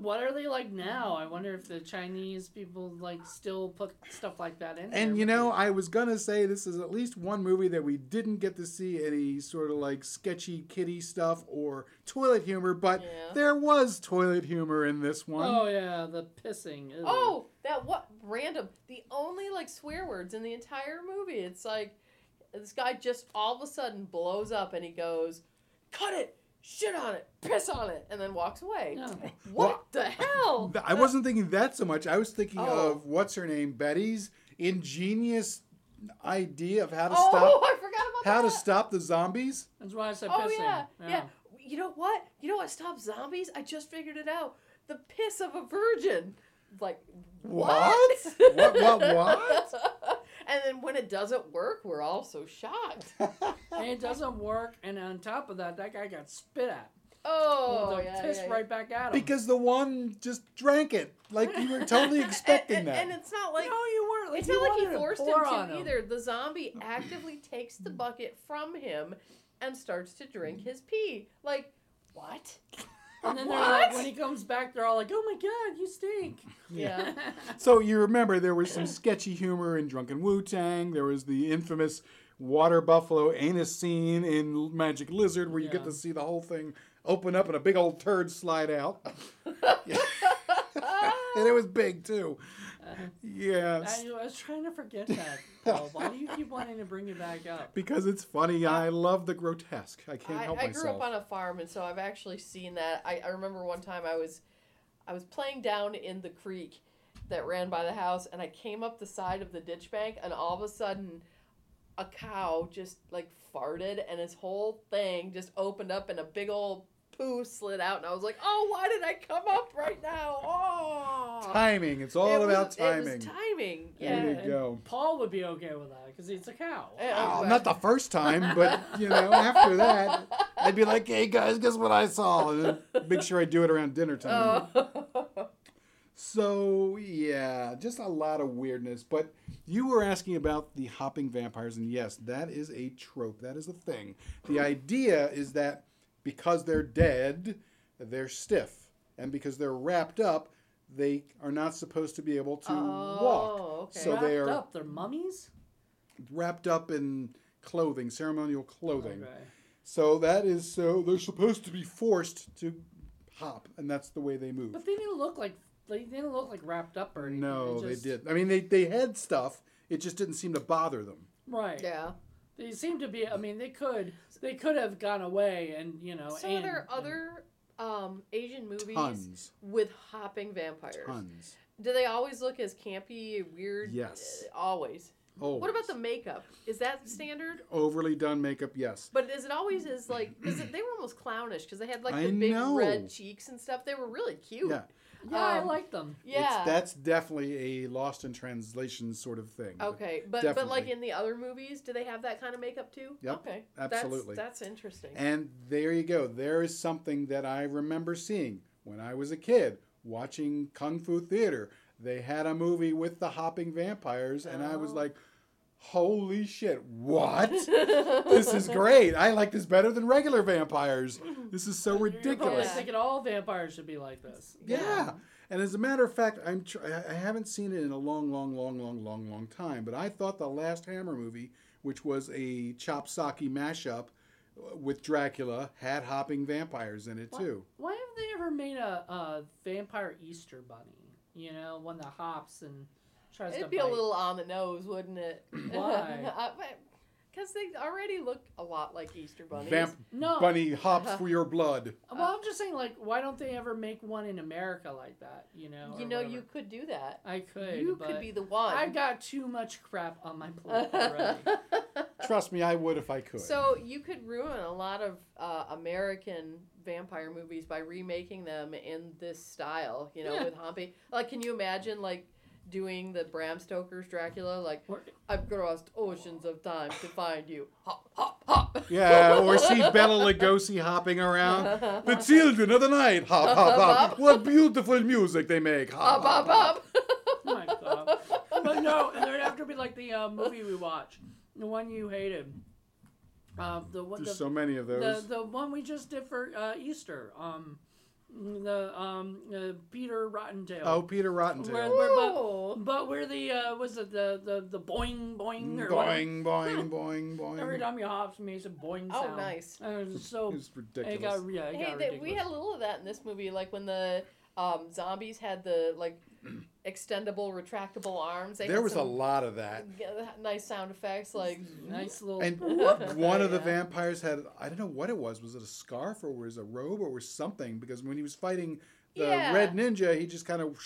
What are they like now? I wonder if the Chinese people like still put stuff like that in. And you know, I was gonna say this is at least one movie that we didn't get to see any sort of like sketchy kiddie stuff or toilet humor, but there was toilet humor in this one. Oh yeah, the pissing. That what random? The only like swear words in the entire movie. It's like this guy just all of a sudden blows up and he goes, "Cut it. Shit on it, piss on it," and then walks away. No. What the hell? I wasn't thinking that so much. I was thinking of, what's her name, Betty's ingenious idea of how to stop the zombies. That's why I said pissing. Yeah. You know what? Stops zombies? I just figured it out. The piss of a virgin. Like, what? What? And then when it doesn't work, we're all so shocked. And it doesn't work, and on top of that guy got spit at. Pissed right back at him. Because the one just drank it. Like, you were totally expecting that. And it's not like... No, you weren't. Like, it's not like he forced him to either. The zombie actively takes the bucket from him and starts to drink his pee. Like, what? And then they're like, when he comes back, they're all like, oh my God, you stink. Yeah. So you remember there was some sketchy humor in Drunken Wu-Tang. There was the infamous water buffalo anus scene in Magic Lizard where you get to see the whole thing open up and a big old turd slide out. And it was big, too. Yes. I was trying to forget that, Paul. Why do you keep wanting to bring it back up? Because it's funny. I love the grotesque. I can't help myself. I grew up on a farm, and so I've actually seen that. I remember one time I was playing down in the creek that ran by the house, and I came up the side of the ditch bank, and all of a sudden a cow just, like, farted, and his whole thing just opened up in a big old poo slid out, and I was like, oh, why did I come up right now? Oh. Timing. It's all about timing. It was timing. Yeah. There you go. Paul would be okay with that, because it's a cow. Oh, not the first time, but, you know, after that, I'd be like, hey, guys, guess what I saw? And make sure I do it around dinner time. Oh. So, yeah, just a lot of weirdness. But you were asking about the hopping vampires, and yes, that is a trope. That is a thing. The idea is that because they're dead, they're stiff. And because they're wrapped up, they are not supposed to be able to walk. Okay. So wrapped up? They're mummies? Wrapped up in clothing, ceremonial clothing. Okay. So that is so they're supposed to be forced to hop, and that's the way they move. But they didn't look like wrapped up or anything. No, they did. I mean, they had stuff. It just didn't seem to bother them. Right. Yeah. They seem to be, I mean, they could have gone away and, you know. So are there other Asian movies with hopping vampires? Tons. Do they always look as campy, weird? Yes. Always. Always. What about the makeup? Is that standard? Overly done makeup, yes. But is it always as, like, because they were almost clownish because they had, like, the big red cheeks and stuff. They were really cute. Yeah. Yeah, I like them. Yeah. That's definitely a lost in translation sort of thing. Okay. But like in the other movies, do they have that kind of makeup too? Yep. Okay. Absolutely. That's interesting. And there you go. There is something that I remember seeing when I was a kid watching Kung Fu Theater. They had a movie with the hopping vampires, and I was like, holy shit, what? This is great. I like this better than regular vampires. This is so ridiculous. I think all vampires should be like this. Yeah. And as a matter of fact, I haven't seen it in a long time, but I thought the last Hammer movie, which was a chopsaki mashup with Dracula, had hopping vampires in it too. Why have they ever made a vampire Easter bunny? You know, one that hops and tries to bite. It'd be a little on the nose, wouldn't it? Why? Because they already look a lot like Easter bunnies. Bunny hops for your blood. Well, I'm just saying, like, why don't they ever make one in America like that, you know? You know, you could do that. I could, could be the one. I've got too much crap on my plate already. Trust me, I would if I could. So you could ruin a lot of American vampire movies by remaking them in this style, you know, with Hoppy. Like, can you imagine, like, doing the Bram Stoker's Dracula, like, I've crossed oceans of time to find you. Hop, hop, hop. Yeah, or see Bela Lugosi hopping around. The children of the night. Hop, hop, hop. What beautiful music they make. Hop, hop, hop. Oh my God. But no, and there'd have to be like the movie we watched, the one you hated. There's so many of those. The one we just did for Easter. The Peter Rottentail. Oh, Peter Rottentail. Where the was it the boing boing or boing boing boing boing. Every time you hops, makes a boing sound. Oh, nice. It was so it's ridiculous. Ridiculous. We had a little of that in this movie, like when the zombies had the like extendable, retractable arms. There was a lot of that. Nice sound effects, like nice little. And one of the vampires had, I don't know what it was. Was it a scarf or was it a robe or was something? Because when he was fighting the red ninja, he just kind of.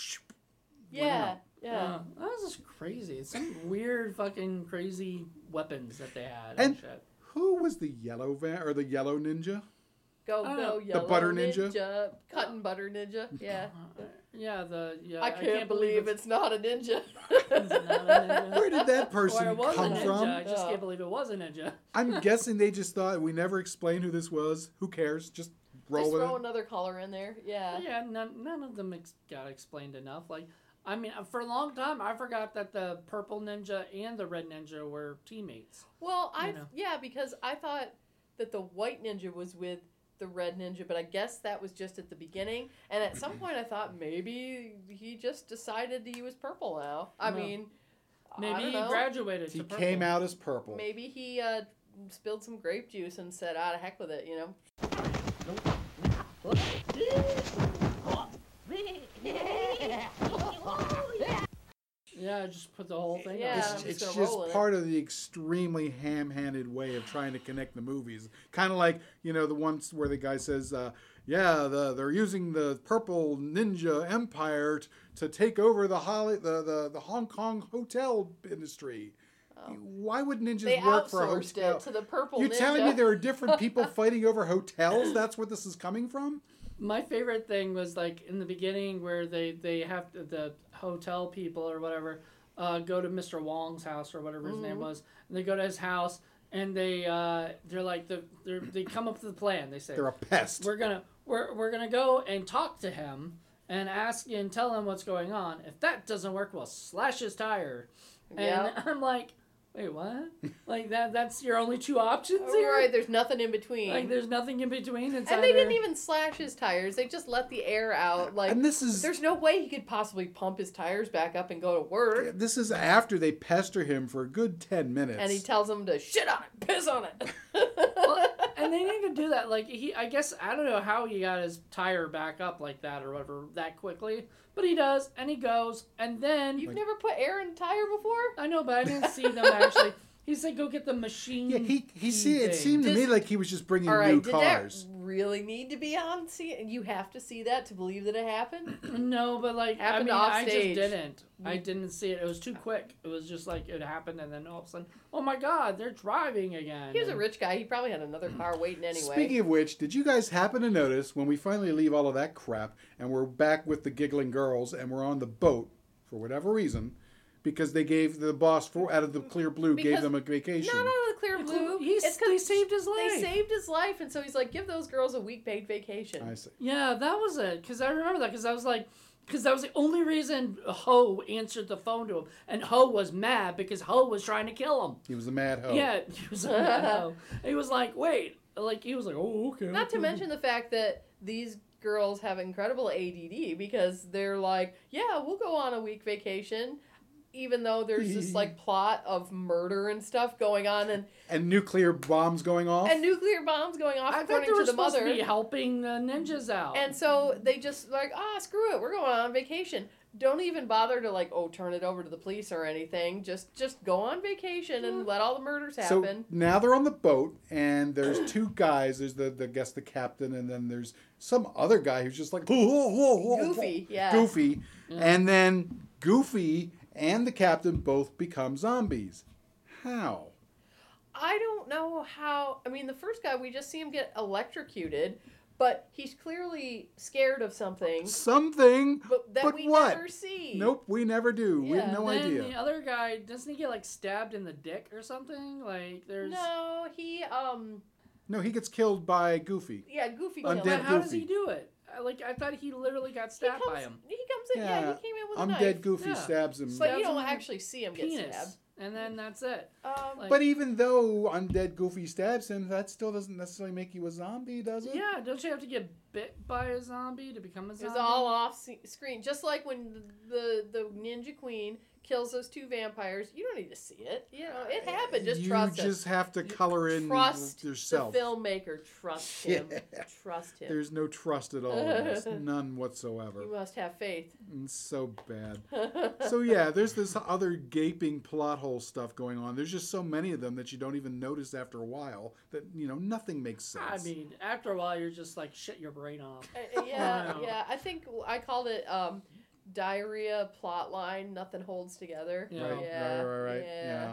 Yeah. That was just crazy. It's some weird fucking crazy weapons that they had and shit. Who was the yellow the yellow ninja? Go, yellow. The butter ninja. Cut and butter ninja. Yeah. Yeah, I can't believe it's not a ninja. Where did that person come from? I just can't believe it was a ninja. I'm guessing they just thought we never explained who this was. Who cares? Just throw another color in there. Yeah. Yeah, none of them got explained enough. Like, I mean, for a long time, I forgot that the purple ninja and the red ninja were teammates. Well, because I thought that the white ninja was with the red ninja, but I guess that was just at the beginning. And at some point I thought maybe he just decided he was purple now. I mean, maybe I don't know. He graduated to purple. He came out as purple. Maybe he spilled some grape juice and said, ah, to heck with it, you know? Yeah, just put the whole thing on. It's just part of the extremely ham-handed way of trying to connect the movies. Kind of like, you know, the ones where the guy says, they're using the purple ninja empire to take over the Hong Kong hotel industry. Why would ninjas work for a hotel? They outsourced it to the purple ninja. You're telling me there are different people fighting over hotels? That's where this is coming from? My favorite thing was, like, in the beginning where they have the hotel people or whatever go to Mr. Wong's house or whatever his name was. And they go to his house and they come up with the plan. They say they're a pest. We're gonna go and talk to him and ask and tell him what's going on. If that doesn't work, we'll slash his tire. Yeah. And I'm like, wait, what? Like, that's your only two options here? Right, there's nothing in between. Like, there's nothing in between. They didn't even slash his tires. They just let the air out. Like, and there's no way he could possibly pump his tires back up and go to work. This is after they pester him for a good 10 minutes. And he tells them to shit on it, piss on it. Well, and they didn't even do that. Like, I don't know how he got his tire back up like that or whatever that quickly. But he does, and he goes, and then... You've never put air in a tire before? I know, but I didn't see them actually. He's like, go get the machine. Yeah, it seemed to me like he was just bringing new cars. Did that really need to be on scene? You have to see that to believe that it happened? No, but like, happened I just didn't. I didn't see it. It was too quick. It was just like, it happened, and then all of a sudden, oh my God, they're driving again. He was a rich guy. He probably had another car waiting anyway. Speaking of which, did you guys happen to notice when we finally leave all of that crap, and we're back with the giggling girls, and we're on the boat, for whatever reason... Because they gave the boss out of the clear blue gave them a vacation. Not out of the clear blue. They saved his life. They saved his life, and so he's like, give those girls a week paid vacation. I see. Yeah, that was it. Because I remember that. Because I was like, because that was the only reason Ho answered the phone to him, and Ho was mad because Ho was trying to kill him. He was a mad Ho. Yeah, he was a mad Ho. He was like, wait, like he was like, oh, okay. Not to mention the fact that these girls have incredible ADD because they're like, yeah, we'll go on a week vacation. Even though there's this, like, plot of murder and stuff going on. And nuclear bombs going off. According to the mother. I thought they were supposed to be helping the ninjas out. And so they just, like, screw it. We're going on vacation. Don't even bother to, like, turn it over to the police or anything. Just go on vacation and let all the murders happen. So now they're on the boat, and there's two guys. There's, I guess, the captain, and then there's some other guy who's just like... Goofy, yeah. Goofy. And then Goofy... and the captain both become zombies. How? I don't know how. I mean, the first guy, we just see him get electrocuted, but he's clearly scared of something. Something? But we never see. Nope, we never do. Yeah. We have no idea. The other guy, doesn't he get, like, stabbed in the dick or something? Like, there's... No, he gets killed by Goofy. Yeah, Goofy. Undead Goofy. How does he do it? Like, I thought he literally got stabbed by him. He comes in, he came in with a knife. Undead Goofy stabs him. But you don't actually see him get stabbed. And then that's it. But even though Undead Goofy stabs him, that still doesn't necessarily make you a zombie, does it? Yeah, don't you have to get bit by a zombie to become a zombie? It's all off screen. Just like when the Ninja Queen kills those two vampires, you don't need to see it. You know, it happened. Just trust it. You just have to color in yourself. Trust the filmmaker. Trust him. Trust him. There's no trust at all in this. None whatsoever. You must have faith. It's so bad. So yeah, there's this other gaping plot hole stuff going on. There's just so many of them that you don't even notice after a while that, you know, nothing makes sense. I mean, after a while, you're just like, shit your brain off. Yeah. I think I called it... diarrhea plotline, nothing holds together. Yeah. Right. Yeah.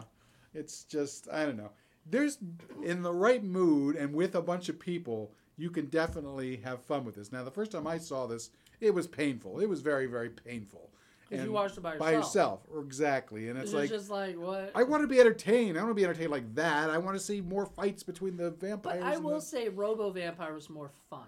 It's just, I don't know. There's, in the right mood and with a bunch of people, you can definitely have fun with this. Now, the first time I saw this, it was painful. It was very, very painful. Because you watched it by yourself. By yourself, exactly. And it's like, just like, what? I want to be entertained. I don't want to be entertained like that. I want to see more fights between the vampires. But I will say Robo Vampire was more fun.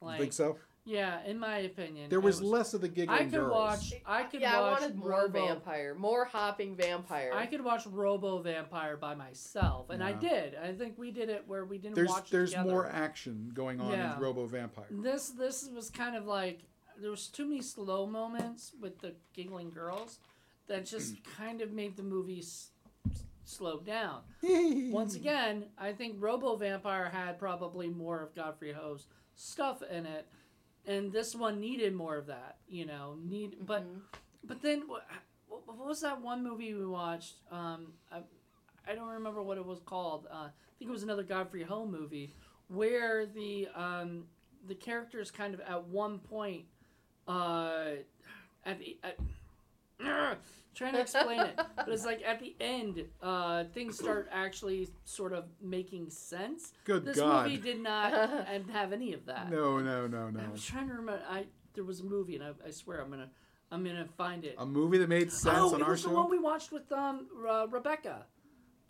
Like, you think so? Yeah, in my opinion, there was less of the giggling girls. I wanted more vampire, more hopping vampire. I could watch Robo Vampire by myself, and I did. I think we did it where we didn't watch it together. There's more action going on in Robo Vampire. This was kind of like there was too many slow moments with the giggling girls that just kind of made the movie slow down. Once again, I think Robo Vampire had probably more of Godfrey Ho's stuff in it. And this one needed more of that, you know. But then, what was that one movie we watched? I don't remember what it was called. I think it was another Godfrey Ho movie where the characters kind of at one point, trying to explain it, but it's like at the end, things start actually sort of making sense. This movie did not have any of that. No. I was trying to remember. There was a movie, and I swear I'm gonna find it. A movie that made sense on our show. Oh, it was the one we watched with Rebecca,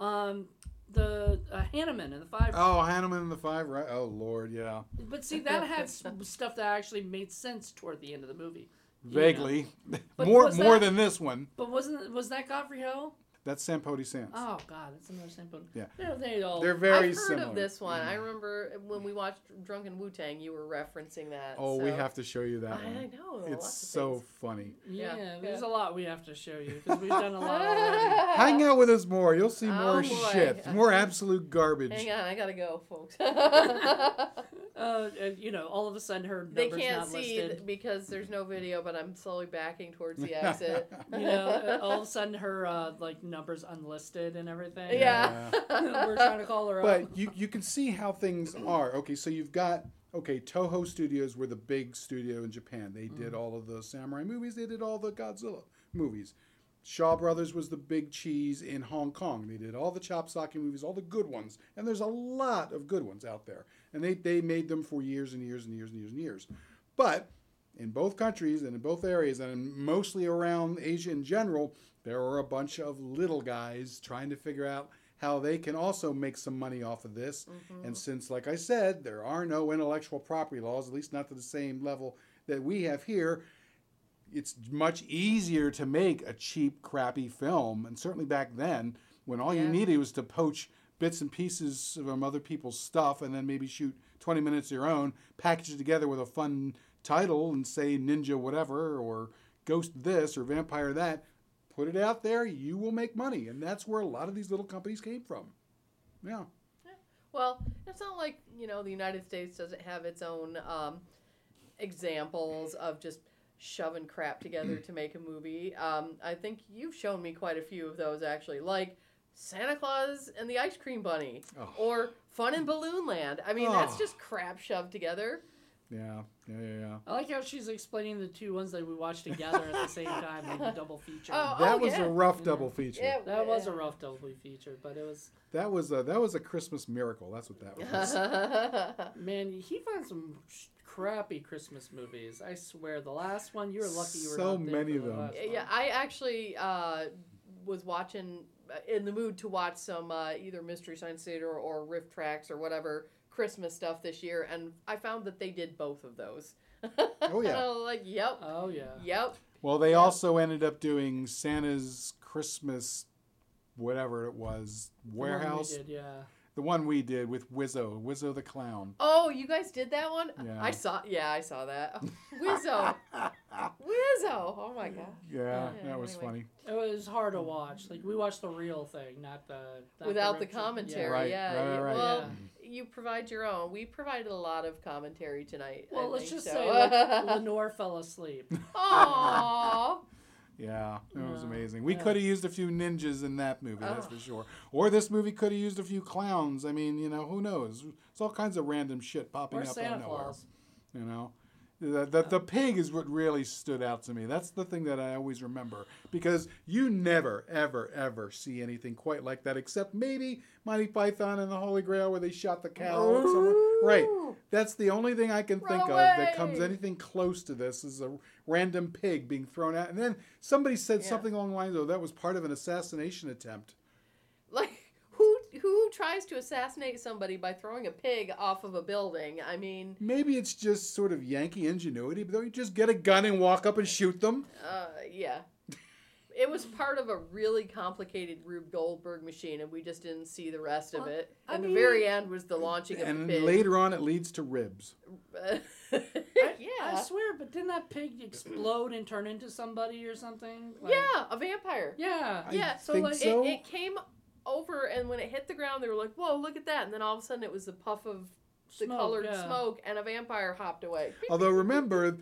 the Hanneman and the Five. Oh, Hanneman and the Five. Right. Oh Lord, yeah. But see, that had stuff that actually made sense toward the end of the movie. Vaguely, more than this one. But was that Godfrey Ho? That's Sampote Sands. Oh God, that's another Sampote. Yeah, they're very similar. I've heard of this one. Mm-hmm. I remember when we watched Drunken Wu-Tang, you were referencing that. Oh, so. We have to show you that one. I know. It's so funny. Yeah, there's a lot we have to show you because we've done a lot already. Hang out with us more. You'll see more shit, more absolute garbage. Hang on, I gotta go, folks. All of a sudden her number's not listed. They can't see because there's no video, but I'm slowly backing towards the exit. All of a sudden her numbers unlisted and everything. Yeah. We're trying to call her up. But you can see how things are. Okay, so you've got Toho Studios were the big studio in Japan. They did all of the samurai movies. They did all the Godzilla movies. Shaw Brothers was the big cheese in Hong Kong. They did all the chop sake movies, all the good ones, and there's a lot of good ones out there. And they made them for years and years and years and years and years. But in both countries and in both areas and mostly around Asia in general, there are a bunch of little guys trying to figure out how they can also make some money off of this. Mm-hmm. And since, like I said, there are no intellectual property laws, at least not to the same level that we have here, it's much easier to make a cheap, crappy film. And certainly back then, when all you needed was to poach bits and pieces from other people's stuff and then maybe shoot 20 minutes of your own, package it together with a fun title and say ninja whatever or ghost this or vampire that. Put it out there, you will make money. And that's where a lot of these little companies came from. Yeah. Well, it's not like, the United States doesn't have its own examples of just shoving crap together to make a movie. I think you've shown me quite a few of those, actually. Like Santa Claus and the Ice Cream Bunny. Oh. Or Fun in Balloon Land. I mean, that's just crap shoved together. Yeah. I like how she's explaining the two ones that we watched together at the same time in the double feature. That was a rough double feature. Yeah, that was a rough double feature, but it was... That was a Christmas miracle. That's what that was. Man, he found some crappy Christmas movies. I swear, the last one, you were lucky you were so not there. So many of them. Yeah, I actually was watching, in the mood to watch some either Mystery Science Theater or Riff Tracks or whatever Christmas stuff this year, and I found that they did both of those. Oh yeah. And I was like, yep. Oh yeah. Yep. Well, they also ended up doing Santa's Christmas, whatever it was, warehouse. The one we did, the one we did with Wizzo the clown. Oh, you guys did that one? Yeah. I saw that. Oh, Wizzo. Oh my god. Yeah, that was funny. It was hard to watch. Like we watched the real thing, not the commentary. Yeah. Right, yeah. Right. Well, you provide your own. We provided a lot of commentary tonight. Well, let's just say like, Lenore fell asleep. Aww. Yeah, it was amazing. We could have used a few ninjas in that movie, that's for sure. Or this movie could have used a few clowns. I mean, who knows? It's all kinds of random shit popping up out of nowhere. The pig is what really stood out to me. That's the thing that I always remember. Because you never, ever, ever see anything quite like that, except maybe Monty Python and the Holy Grail where they shot the cow. Right. That's the only thing I can think of that comes anything close to this is a random pig being thrown out. And then somebody said something along the lines of that was part of an assassination attempt. Like, who tries to assassinate somebody by throwing a pig off of a building? I mean... Maybe it's just sort of Yankee ingenuity, but don't you just get a gun and walk up and shoot them? Yeah. It was part of a really complicated Rube Goldberg machine, and we just didn't see the rest of it. And the very end was the launching of the pig. And later on, it leads to ribs. I swear, but didn't that pig explode and turn into somebody or something? Like, yeah, a vampire. Yeah. I think so. It came over, and when it hit the ground, they were like, whoa, look at that. And then all of a sudden, it was the puff of the smoke, and a vampire hopped away. Although, remember,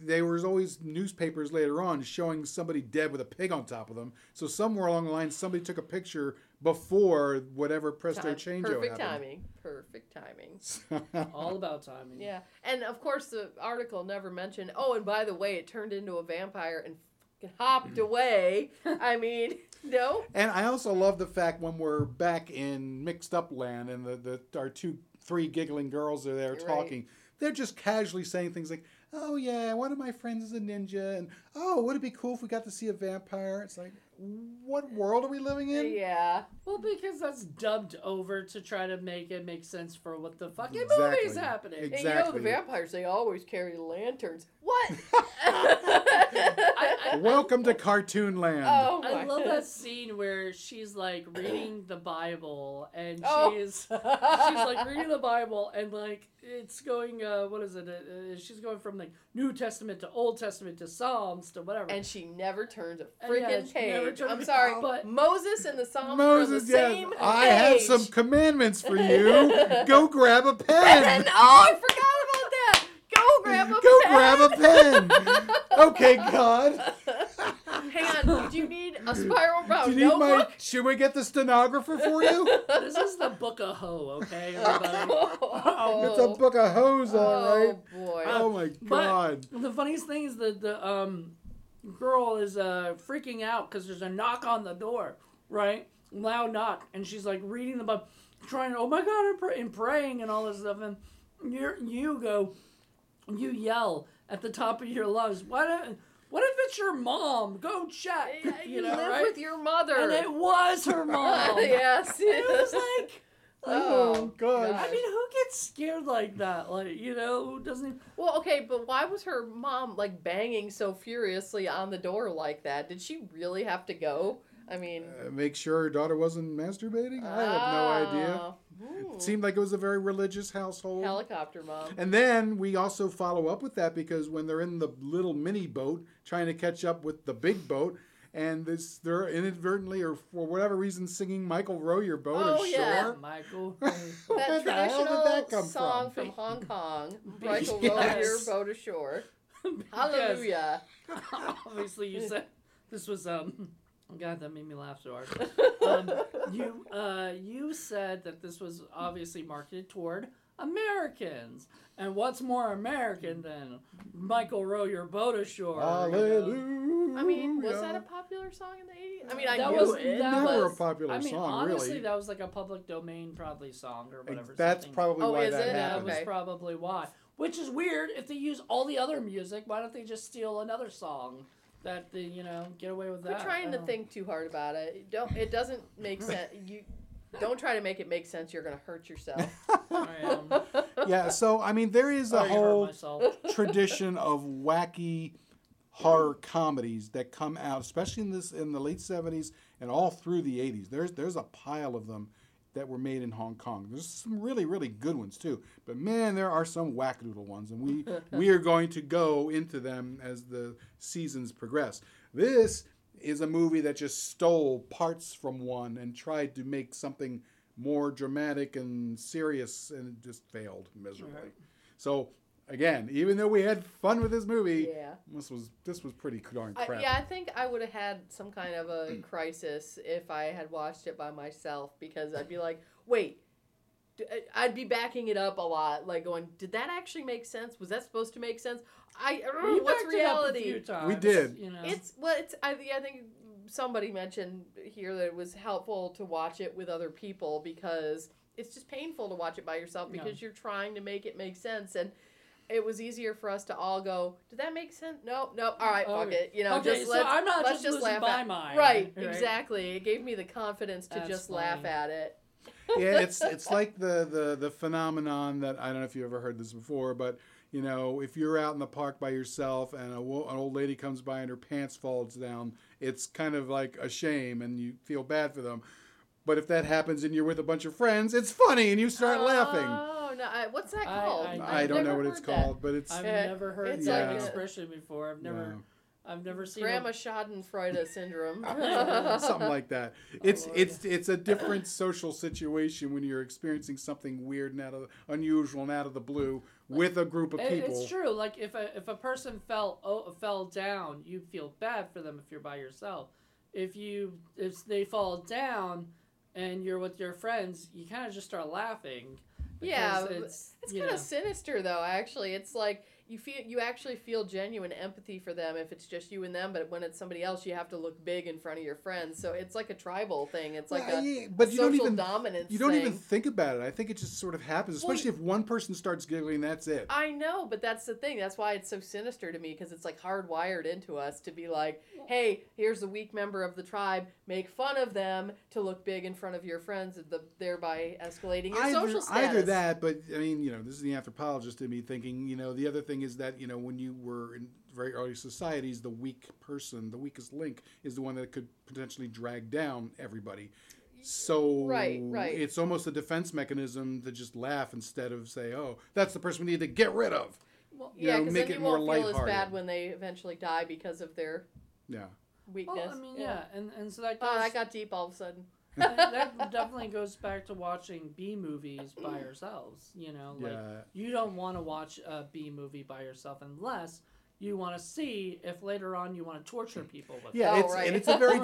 there was always newspapers later on showing somebody dead with a pig on top of them. So somewhere along the line, somebody took a picture before whatever presto change happened. Perfect timing. All about timing. Yeah. And, of course, the article never mentioned, oh, and by the way, it turned into a vampire and hopped away. I mean, no. And I also love the fact when we're back in Mixed Up Land and our three giggling girls are there talking. Right. They're just casually saying things like, oh, yeah, one of my friends is a ninja. And, oh, would it be cool if we got to see a vampire? It's like, what world are we living in? Yeah. Well, because that's dubbed over to try to make it make sense for what the fucking movie is happening. Exactly. And, the vampires, they always carry lanterns. What? Welcome to Cartoon Land. Oh, I love that scene where she's, like, reading the Bible, and it's going, what is it? She's going from, like, New Testament to Old Testament to Psalms to whatever. And she never turns a friggin' page. I'm sorry, but Moses and the Psalms are the same page. I have some commandments for you. Go grab a pen. I forgot about that. Go grab a pen. Okay, God. Hang on, do you need a spiral bound notebook? Should we get the stenographer for you? This is the Book of Ho, okay, everybody? It's a Book of Ho's, all right. Oh, boy. Oh, my God. The funniest thing is that the girl is freaking out because there's a knock on the door, right? Loud knock. And she's, like, reading the Bible, trying to, oh, my God, and praying and all this stuff. And you yell at the top of your lungs, what if it's your mom? Go check. Yeah, you live with your mother. And it was her mom. Yes. And it was like, oh, God. I mean, who gets scared like that? Like, who doesn't? Well, okay, but why was her mom, like, banging so furiously on the door like that? Did she really have to go? I mean... make sure her daughter wasn't masturbating? I have no idea. Ooh. It seemed like it was a very religious household. Helicopter mom. And then we also follow up with that because when they're in the little mini boat trying to catch up with the big boat, and they're inadvertently or for whatever reason singing Michael Row Your Boat ashore. Yeah. Michael. Where the hell did that come song from Hong Kong. Michael Row Your Boat Ashore. Hallelujah. Obviously you said this was... God, that made me laugh so hard. You said that this was obviously marketed toward Americans. And what's more American than Michael Row Your Boat Ashore? Hallelujah. I mean, was that a popular song in the 80s? I mean, That was never a popular song, really. Honestly, that was like a public domain probably song or whatever. That's probably why that happened. That was probably why. Which is weird. If they use all the other music, why don't they just steal another song? That the get away with that. We're trying to think too hard about it. It doesn't make sense. You don't try to make it make sense. You're gonna hurt yourself. I am. Yeah. So I mean, there is a whole tradition of wacky horror comedies that come out, especially in the late '70s and all through the '80s. There's a pile of them that were made in Hong Kong. There's some really, really good ones, too. But, man, there are some wackadoodle ones, and we are going to go into them as the seasons progress. This is a movie that just stole parts from one and tried to make something more dramatic and serious, and it just failed miserably. Right. So, again, even though we had fun with this movie, this was pretty darn crap. I think I would have had some kind of a crisis if I had watched it by myself because I'd be like, wait, I'd be backing it up a lot, like going, did that actually make sense? Was that supposed to make sense? I don't know what's reality. It up a few times, we did. I think somebody mentioned here that it was helpful to watch it with other people because it's just painful to watch it by yourself because you're trying to make it make sense and. It was easier for us to all go, did that make sense? No. All right, fuck it. Okay, just I'm not let's just laugh by mine. Right, exactly. It gave me the confidence to laugh at it. Yeah, it's like the phenomenon that, I don't know if you ever heard this before, but you know, if you're out in the park by yourself and an old lady comes by and her pants falls down, it's kind of like a shame and you feel bad for them. But if that happens and you're with a bunch of friends, it's funny and you start laughing. Oh, no. What's that called? I don't know what it's called, but it's... I've never heard that expression before. I've never seen Grandma Schadenfreude syndrome. Something like that. It's a different social situation when you're experiencing something weird and unusual and out of the blue with a group of people. It's true. Like if a person fell down, you feel bad for them if you're by yourself. If they fall down and you're with your friends, you kind of just start laughing. Yeah, it's kind of sinister though. Actually, it's like. You actually feel genuine empathy for them if it's just you and them, but when it's somebody else, you have to look big in front of your friends. So it's like a tribal thing. It's like a social dominance thing. You don't even think about it. I think it just sort of happens, especially if one person starts giggling, that's it. I know, but that's the thing. That's why it's so sinister to me, because it's like hardwired into us to be like, hey, here's a weak member of the tribe. Make fun of them to look big in front of your friends, thereby escalating your social status. Either that, but I mean, you know, this is the anthropologist in me thinking, you know, the other thing is that, you know, when you were in very early societies, the weak person, the weakest link, is the one that could potentially drag down everybody. So it's almost a defense mechanism to just laugh instead of say, oh, that's the person we need to get rid of. Well, yeah, because then you won't feel as bad when they eventually die because of their weakness. Well, I mean, and so that goes... Oh, I got deep all of a sudden. That definitely goes back to watching B movies by ourselves. You know, like you don't want to watch a B movie by yourself unless you want to see if later on you want to torture people with it. And it's a very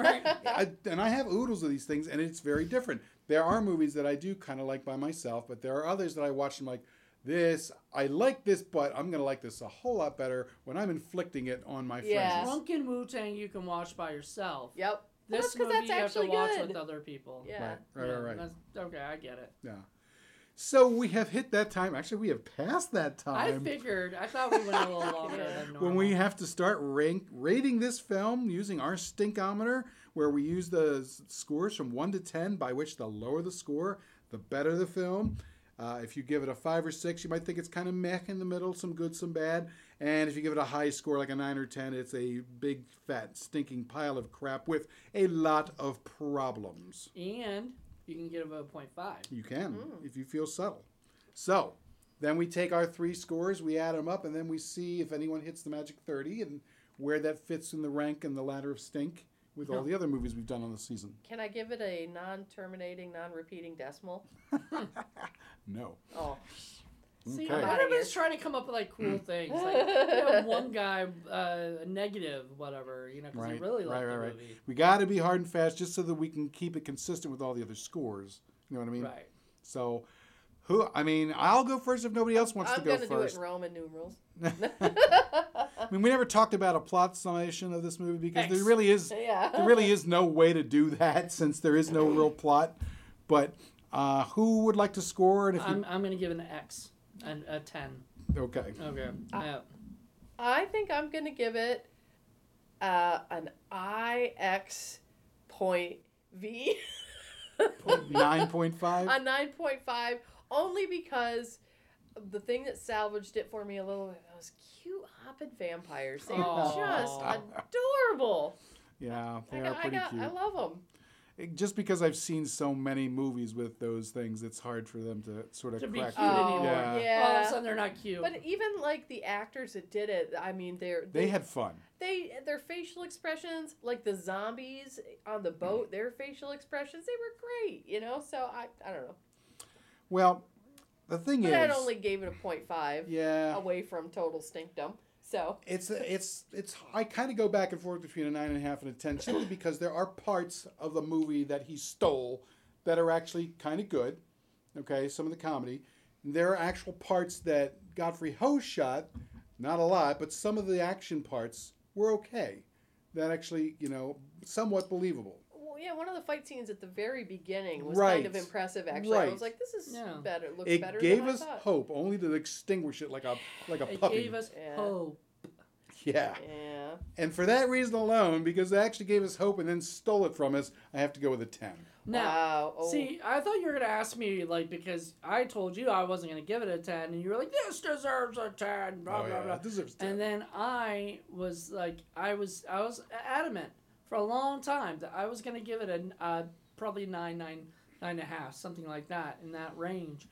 and I have oodles of these things, and it's very different. There are movies that I do kind of like by myself, but there are others that I watch and I'm like, this, I like this, but I'm going to like this a whole lot better when I'm inflicting it on my friends. Drunken Wu-Tang you can watch by yourself. Yep. This movie you have to watch with other people. Yeah. Right. Okay, I get it. Yeah. So we have hit that time. Actually, we have passed that time. I thought we went a little longer than normal. When we have to start rating this film using our stinkometer, where we use the scores from 1 to 10, by which the lower the score, the better the film. If you give it a 5 or 6, you might think it's kind of meh in the middle, some good, some bad. And if you give it a high score, like a 9 or 10, it's a big, fat, stinking pile of crap with a lot of problems. And you can give it a 0.5. You can, if you feel subtle. So, then we take our 3 scores, we add them up, and then we see if anyone hits the magic 30 and where that fits in the rank and the ladder of stink with all the other movies we've done on the season. Can I give it a non-terminating, non-repeating decimal? No. Oh, see, everybody's trying to come up with like cool things. Like one guy negative, whatever, you know, because he really liked the movie. We got to be hard and fast just so that we can keep it consistent with all the other scores. You know what I mean? Right. So, I'll go first if nobody else wants to go first. I'm going to do it in Roman numerals. I mean, we never talked about a plot summation of this movie because there really is no way to do that since there is no real plot. But who would like to score? And if I'm going to give an X. A 10. Okay. I think I'm going to give it an IX.V. 9.5? A 9.5, only because the thing that salvaged it for me a little bit, those cute hopping vampires. They were just adorable. Yeah, they are pretty cute. I love them. Just because I've seen so many movies with those things, it's hard for them to sort of crack. Anymore. Yeah. All of a sudden they're not cute. But even like the actors that did it, I mean, they had fun. Their facial expressions, like the zombies on the boat, their facial expressions, they were great. You know, so I don't know. Well, the thing is, that only gave it a 0.5. Yeah. Away from total stink dump. So it's I kind of go back and forth between a 9.5 and a 10 simply because there are parts of the movie that he stole that are actually kind of good. Okay, some of the comedy. There are actual parts that Godfrey Ho shot, not a lot, but some of the action parts were okay. That actually, you know, somewhat believable. Well, yeah, one of the fight scenes at the very beginning was kind of impressive, actually. Right. I was like, this is better. It looks better than I thought. It gave us hope, only to extinguish it like a puppy. It gave us hope. Yeah. Yeah. And for that reason alone, because they actually gave us hope and then stole it from us, I have to go with a 10. Now, wow. Oh. See, I thought you were going to ask me, like, because I told you I wasn't going to give it a 10, and you were like, this deserves a 10, blah, blah, blah. It deserves 10. And then I was, like, I was adamant for a long time that I was going to give it a probably 9, 9.5, something like that, in that range.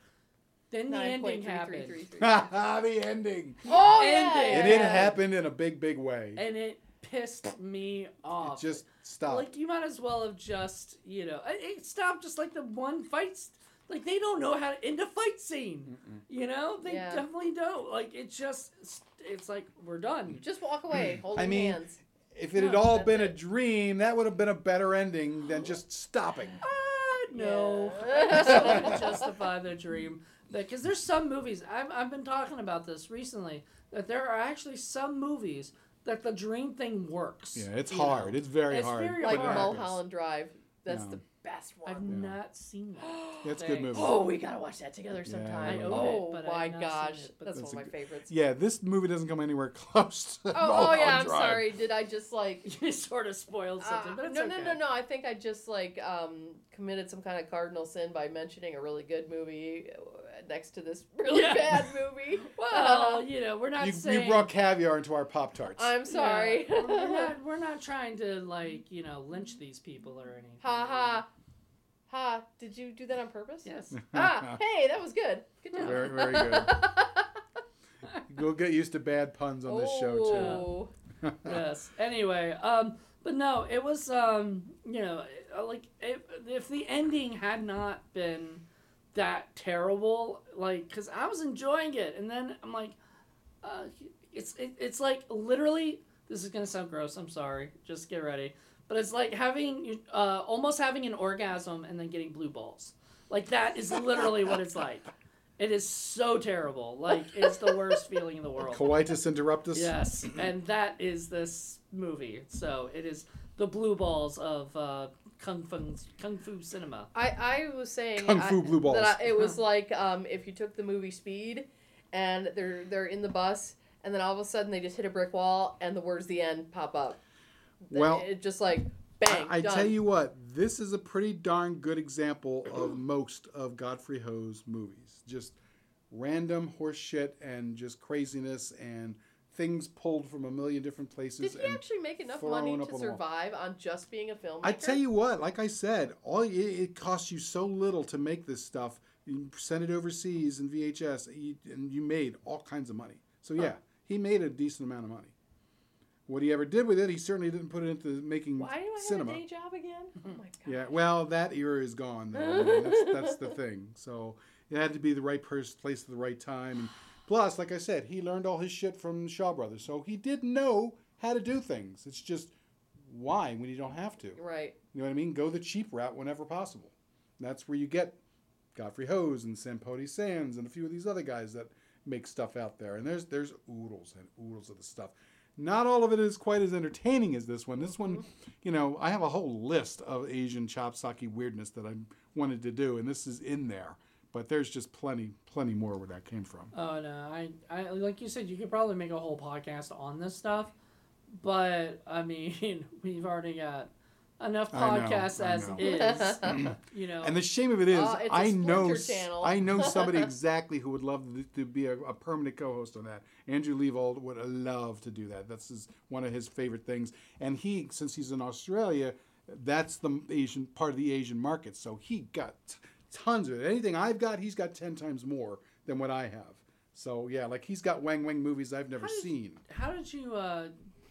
Then the ending happened. The ending. Oh, yeah. And it happened in a big, big way. And it pissed me off. It just stopped. Like, you might as well have just, you know, it stopped just like the one fight. Like, they don't know how to end a fight scene. Mm-mm. You know? They definitely don't. Like, it just, it's like, we're done. Just walk away, holding hands. If it had all been a dream, that would have been a better ending than just stopping. No. Yeah. So I can justify the dream. Because there's some movies, I've been talking about this recently, that there are actually some movies that the dream thing works. Yeah, it's hard. Know? It's very hard. It's very hard. Like Mulholland Drive. That's the best one. I've not seen that. That's a good movie. Oh, we got to watch that together sometime. Yeah, oh, my gosh. That's one of my favorites. Yeah, this movie doesn't come anywhere close to Mulholland Drive. I'm sorry. Did I just, like... You sort of spoiled something, but it's No. I think I just, like, committed some kind of cardinal sin by mentioning a really good movie... next to this really bad movie. Well, you know, we're not saying... You brought caviar into our Pop-Tarts. I'm sorry. Yeah. We're not trying to, like, you know, lynch these people or anything. Ha ha. Ha. Did you do that on purpose? Yes. Hey, that was good. Good job. Very, very good. We'll get used to bad puns on this show, too. Yes. Anyway, but no, it was, you know, like, if the ending had not been... that terrible, like, because I was enjoying it, and then I'm like, it's like, literally, this is gonna sound gross, I'm sorry, just get ready, but it's like having almost having an orgasm and then getting blue balls. Like, that is literally what it's like. It is so terrible. Like, it's the worst feeling in the world. Coitus interruptus. Yes. And that is this movie. So it is the blue balls of Kung Fu cinema. I was saying Kung Fu blue balls. That it was like if you took the movie Speed and they're in the bus and then all of a sudden they just hit a brick wall and the words "the end" pop up. Well, it just like bang. I tell you what, this is a pretty darn good example of most of Godfrey Ho's movies. Just random horseshit and just craziness and things pulled from a million different places. Did he actually make enough money to survive on just being a filmmaker? I tell you what, like I said, it costs you so little to make this stuff. You send it overseas in VHS, and you made all kinds of money. So yeah, he made a decent amount of money. What he ever did with it, he certainly didn't put it into making cinema. Why do I have a day job again? Oh my God. Yeah, well, that era is gone, though. I mean, that's the thing. So it had to be the right place at the right time. And plus, like I said, he learned all his shit from Shaw Brothers, so he did know how to do things. It's just, why when you don't have to? Right. You know what I mean? Go the cheap route whenever possible. And that's where you get Godfrey Ho's and Sampote Sands and a few of these other guys that make stuff out there. And there's oodles and oodles of the stuff. Not all of it is quite as entertaining as this one. This one, you know, I have a whole list of Asian chop sake weirdness that I wanted to do, and this is in there. But there's just plenty more where that came from. Oh, no. I like you said, you could probably make a whole podcast on this stuff. But, I mean, we've already got enough podcasts as is. You know. And the shame of it is, I know somebody exactly who would love to be a permanent co-host on that. Andrew Leavold would love to do that. That's one of his favorite things. And he, since he's in Australia, that's the Asian part of the Asian market. So he got... tons of it. Anything I've got, he's got 10 times more than what I have. So yeah, like he's got Wang Wang movies I've never seen. How did you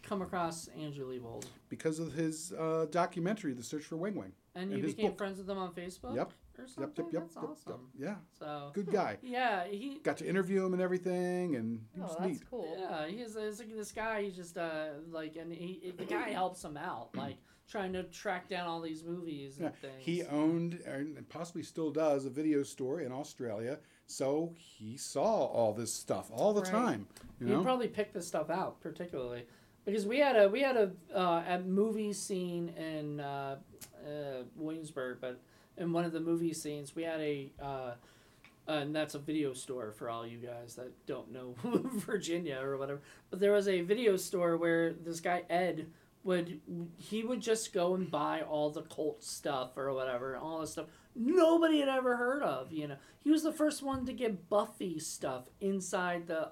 come across Andrew Leavold? Because of his documentary, The Search for Wang Wang. And you became friends with him on Facebook? Yep. Or something? Yep. That's awesome. Yep. Yeah. So good guy. Yeah, he got to interview him and everything, and he was neat. Cool. Yeah, he's like this guy. He's just like, and the guy helps him out, like. Trying to track down all these movies and things. He owned, and possibly still does, a video store in Australia, so he saw all this stuff all the time. You know? He probably picked this stuff out particularly because we had a movie scene in Williamsburg, but in one of the movie scenes we had a and that's a video store for all you guys that don't know Virginia or whatever. But there was a video store where this guy Ed would just go and buy all the cult stuff or whatever, all this stuff nobody had ever heard of, you know. He was the first one to get Buffy stuff inside the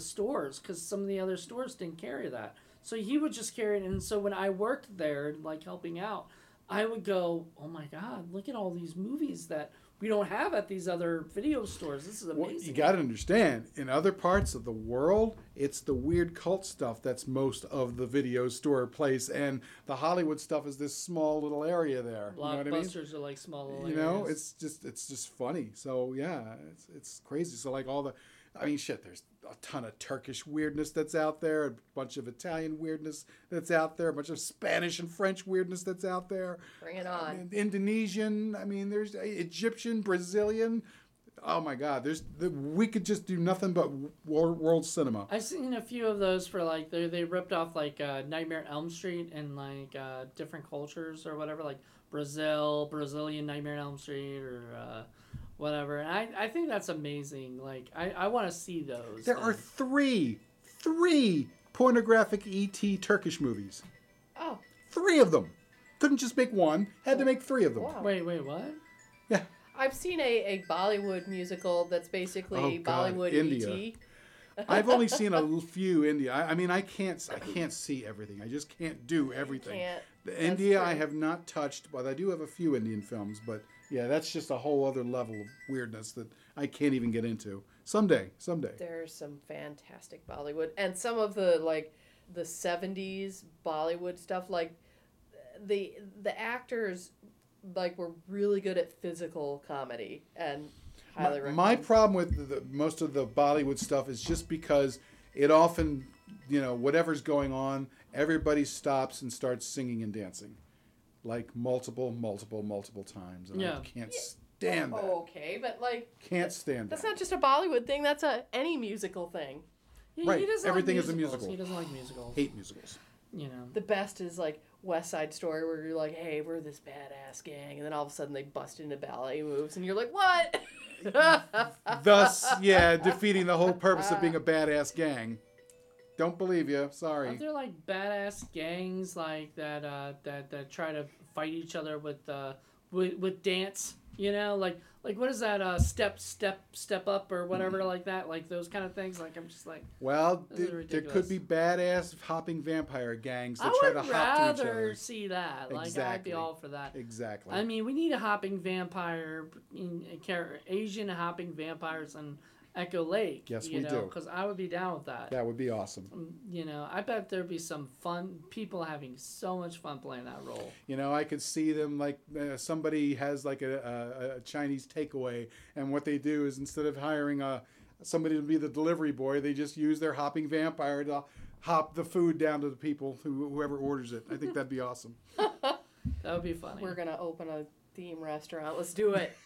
stores, because some of the other stores didn't carry that. So he would just carry it. And so when I worked there, like helping out, I would go, oh my God, look at all these movies that we don't have at these other video stores. This is amazing. Well, you got to understand, in other parts of the world, it's the weird cult stuff that's most of the video store place, and the Hollywood stuff is this small little area there. Blockbusters are like small little areas. You know, it's just funny. So yeah, it's crazy. So like all the, I mean, shit, there's a ton of Turkish weirdness that's out there, a bunch of Italian weirdness that's out there, a bunch of Spanish and French weirdness that's out there. Bring it on. Indonesian, I mean, there's Egyptian, Brazilian. Oh, my God. We could just do nothing but world cinema. I've seen a few of those for, like, they ripped off, like, Nightmare on Elm Street and, like, different cultures or whatever, like Brazilian Nightmare on Elm Street or... whatever. And I think that's amazing. Like, I want to see those. There are three pornographic ET Turkish movies. Oh. Three of them. Couldn't just make one. Had to make three of them. Wow. Wait, what? Yeah. I've seen a Bollywood musical that's basically Bollywood India. ET. I've only seen a few India. I mean, I can't see everything. I just can't do everything. India true. I have not touched, but I do have a few Indian films, but yeah, that's just a whole other level of weirdness that I can't even get into. Someday. There's some fantastic Bollywood. And some of the, like, the 70s Bollywood stuff, like, the actors, like, were really good at physical comedy. And highly recommend. My problem with most of the Bollywood stuff is just because it often, you know, whatever's going on, everybody stops and starts singing and dancing. Like multiple times, and yeah. I can't stand that. Okay, but like can't stand that. That's not just a Bollywood thing. That's any musical thing. Yeah, right. He doesn't Everything like is a musical. He doesn't like musicals. Hate musicals. You know. The best is like West Side Story, where you're like, hey, we're this badass gang, and then all of a sudden they bust into ballet moves, and you're like, what? Thus, yeah, defeating the whole purpose of being a badass gang. Don't believe you. Sorry. Aren't there like badass gangs like that that try to fight each other with dance? You know, like what is that? Step Up or whatever like that. Like those kind of things. Like I'm just like. Well, there could be badass hopping vampire gangs that try to hop to each other. I would rather see that. Like exactly. I'd be all for that. Exactly. I mean, we need a hopping vampire, Asian hopping vampires and. Echo Lake, yes, you we know, because I would be down with that. That would be awesome. You know, I bet there'd be some fun people having so much fun playing that role. You know, I could see them like somebody has like a Chinese takeaway, and what they do is instead of hiring somebody to be the delivery boy, they just use their hopping vampire to hop the food down to the people whoever orders it. I think that'd be awesome. That would be funny. We're gonna open a theme restaurant. Let's do it.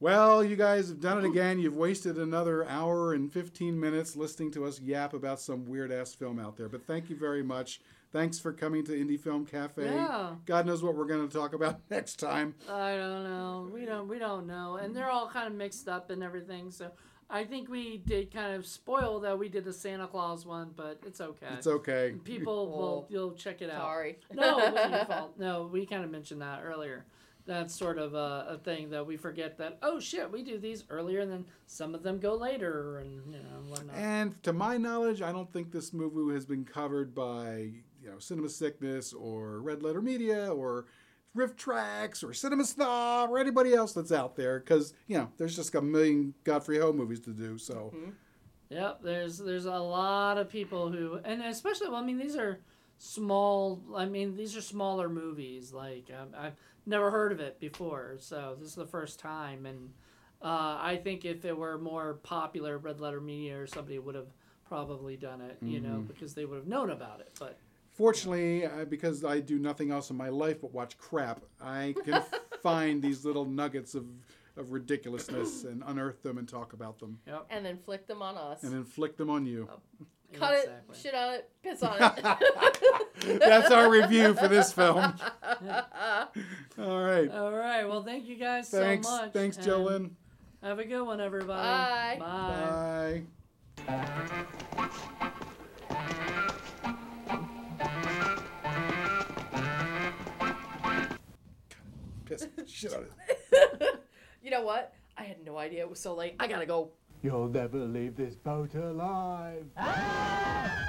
Well, you guys have done it again. You've wasted another hour and 15 minutes listening to us yap about some weird-ass film out there. But thank you very much. Thanks for coming to Indie Film Cafe. Yeah. God knows what we're going to talk about next time. I don't know. We don't know. And they're all kind of mixed up and everything. So I think we did kind of spoil that we did the Santa Claus one, but it's okay. It's okay. People you'll check it out. Sorry. No, it wasn't your fault. No, we kind of mentioned that earlier. That's sort of a thing that we forget that, oh, shit, we do these earlier and then some of them go later and, you know, whatnot. And to my knowledge, I don't think this movie has been covered by, you know, Cinema Sickness or Red Letter Media or Riff Trax or Cinema Snob or anybody else that's out there because, you know, there's just a million Godfrey Ho movies to do, so. Mm-hmm. Yep, there's a lot of people who, and especially, well, I mean, these are smaller movies. Like, I've never heard of it before, so this is the first time. And I think if it were more popular, Red Letter Media or somebody would have probably done it, you know, because they would have known about it. But fortunately, because I do nothing else in my life but watch crap, I can find these little nuggets of ridiculousness and unearth them and talk about them. Yep. And inflict them on us. And inflict them on you. Oh. Cut exactly. it, shit on it, piss on it. That's our review for this film. All right. Well, thank you guys so much. Thanks, Jolyn. Have a good one, everybody. Bye. Bye. Piss shit on it. You know what? I had no idea it was so late. I gotta go. You'll never leave this boat alive. Ah!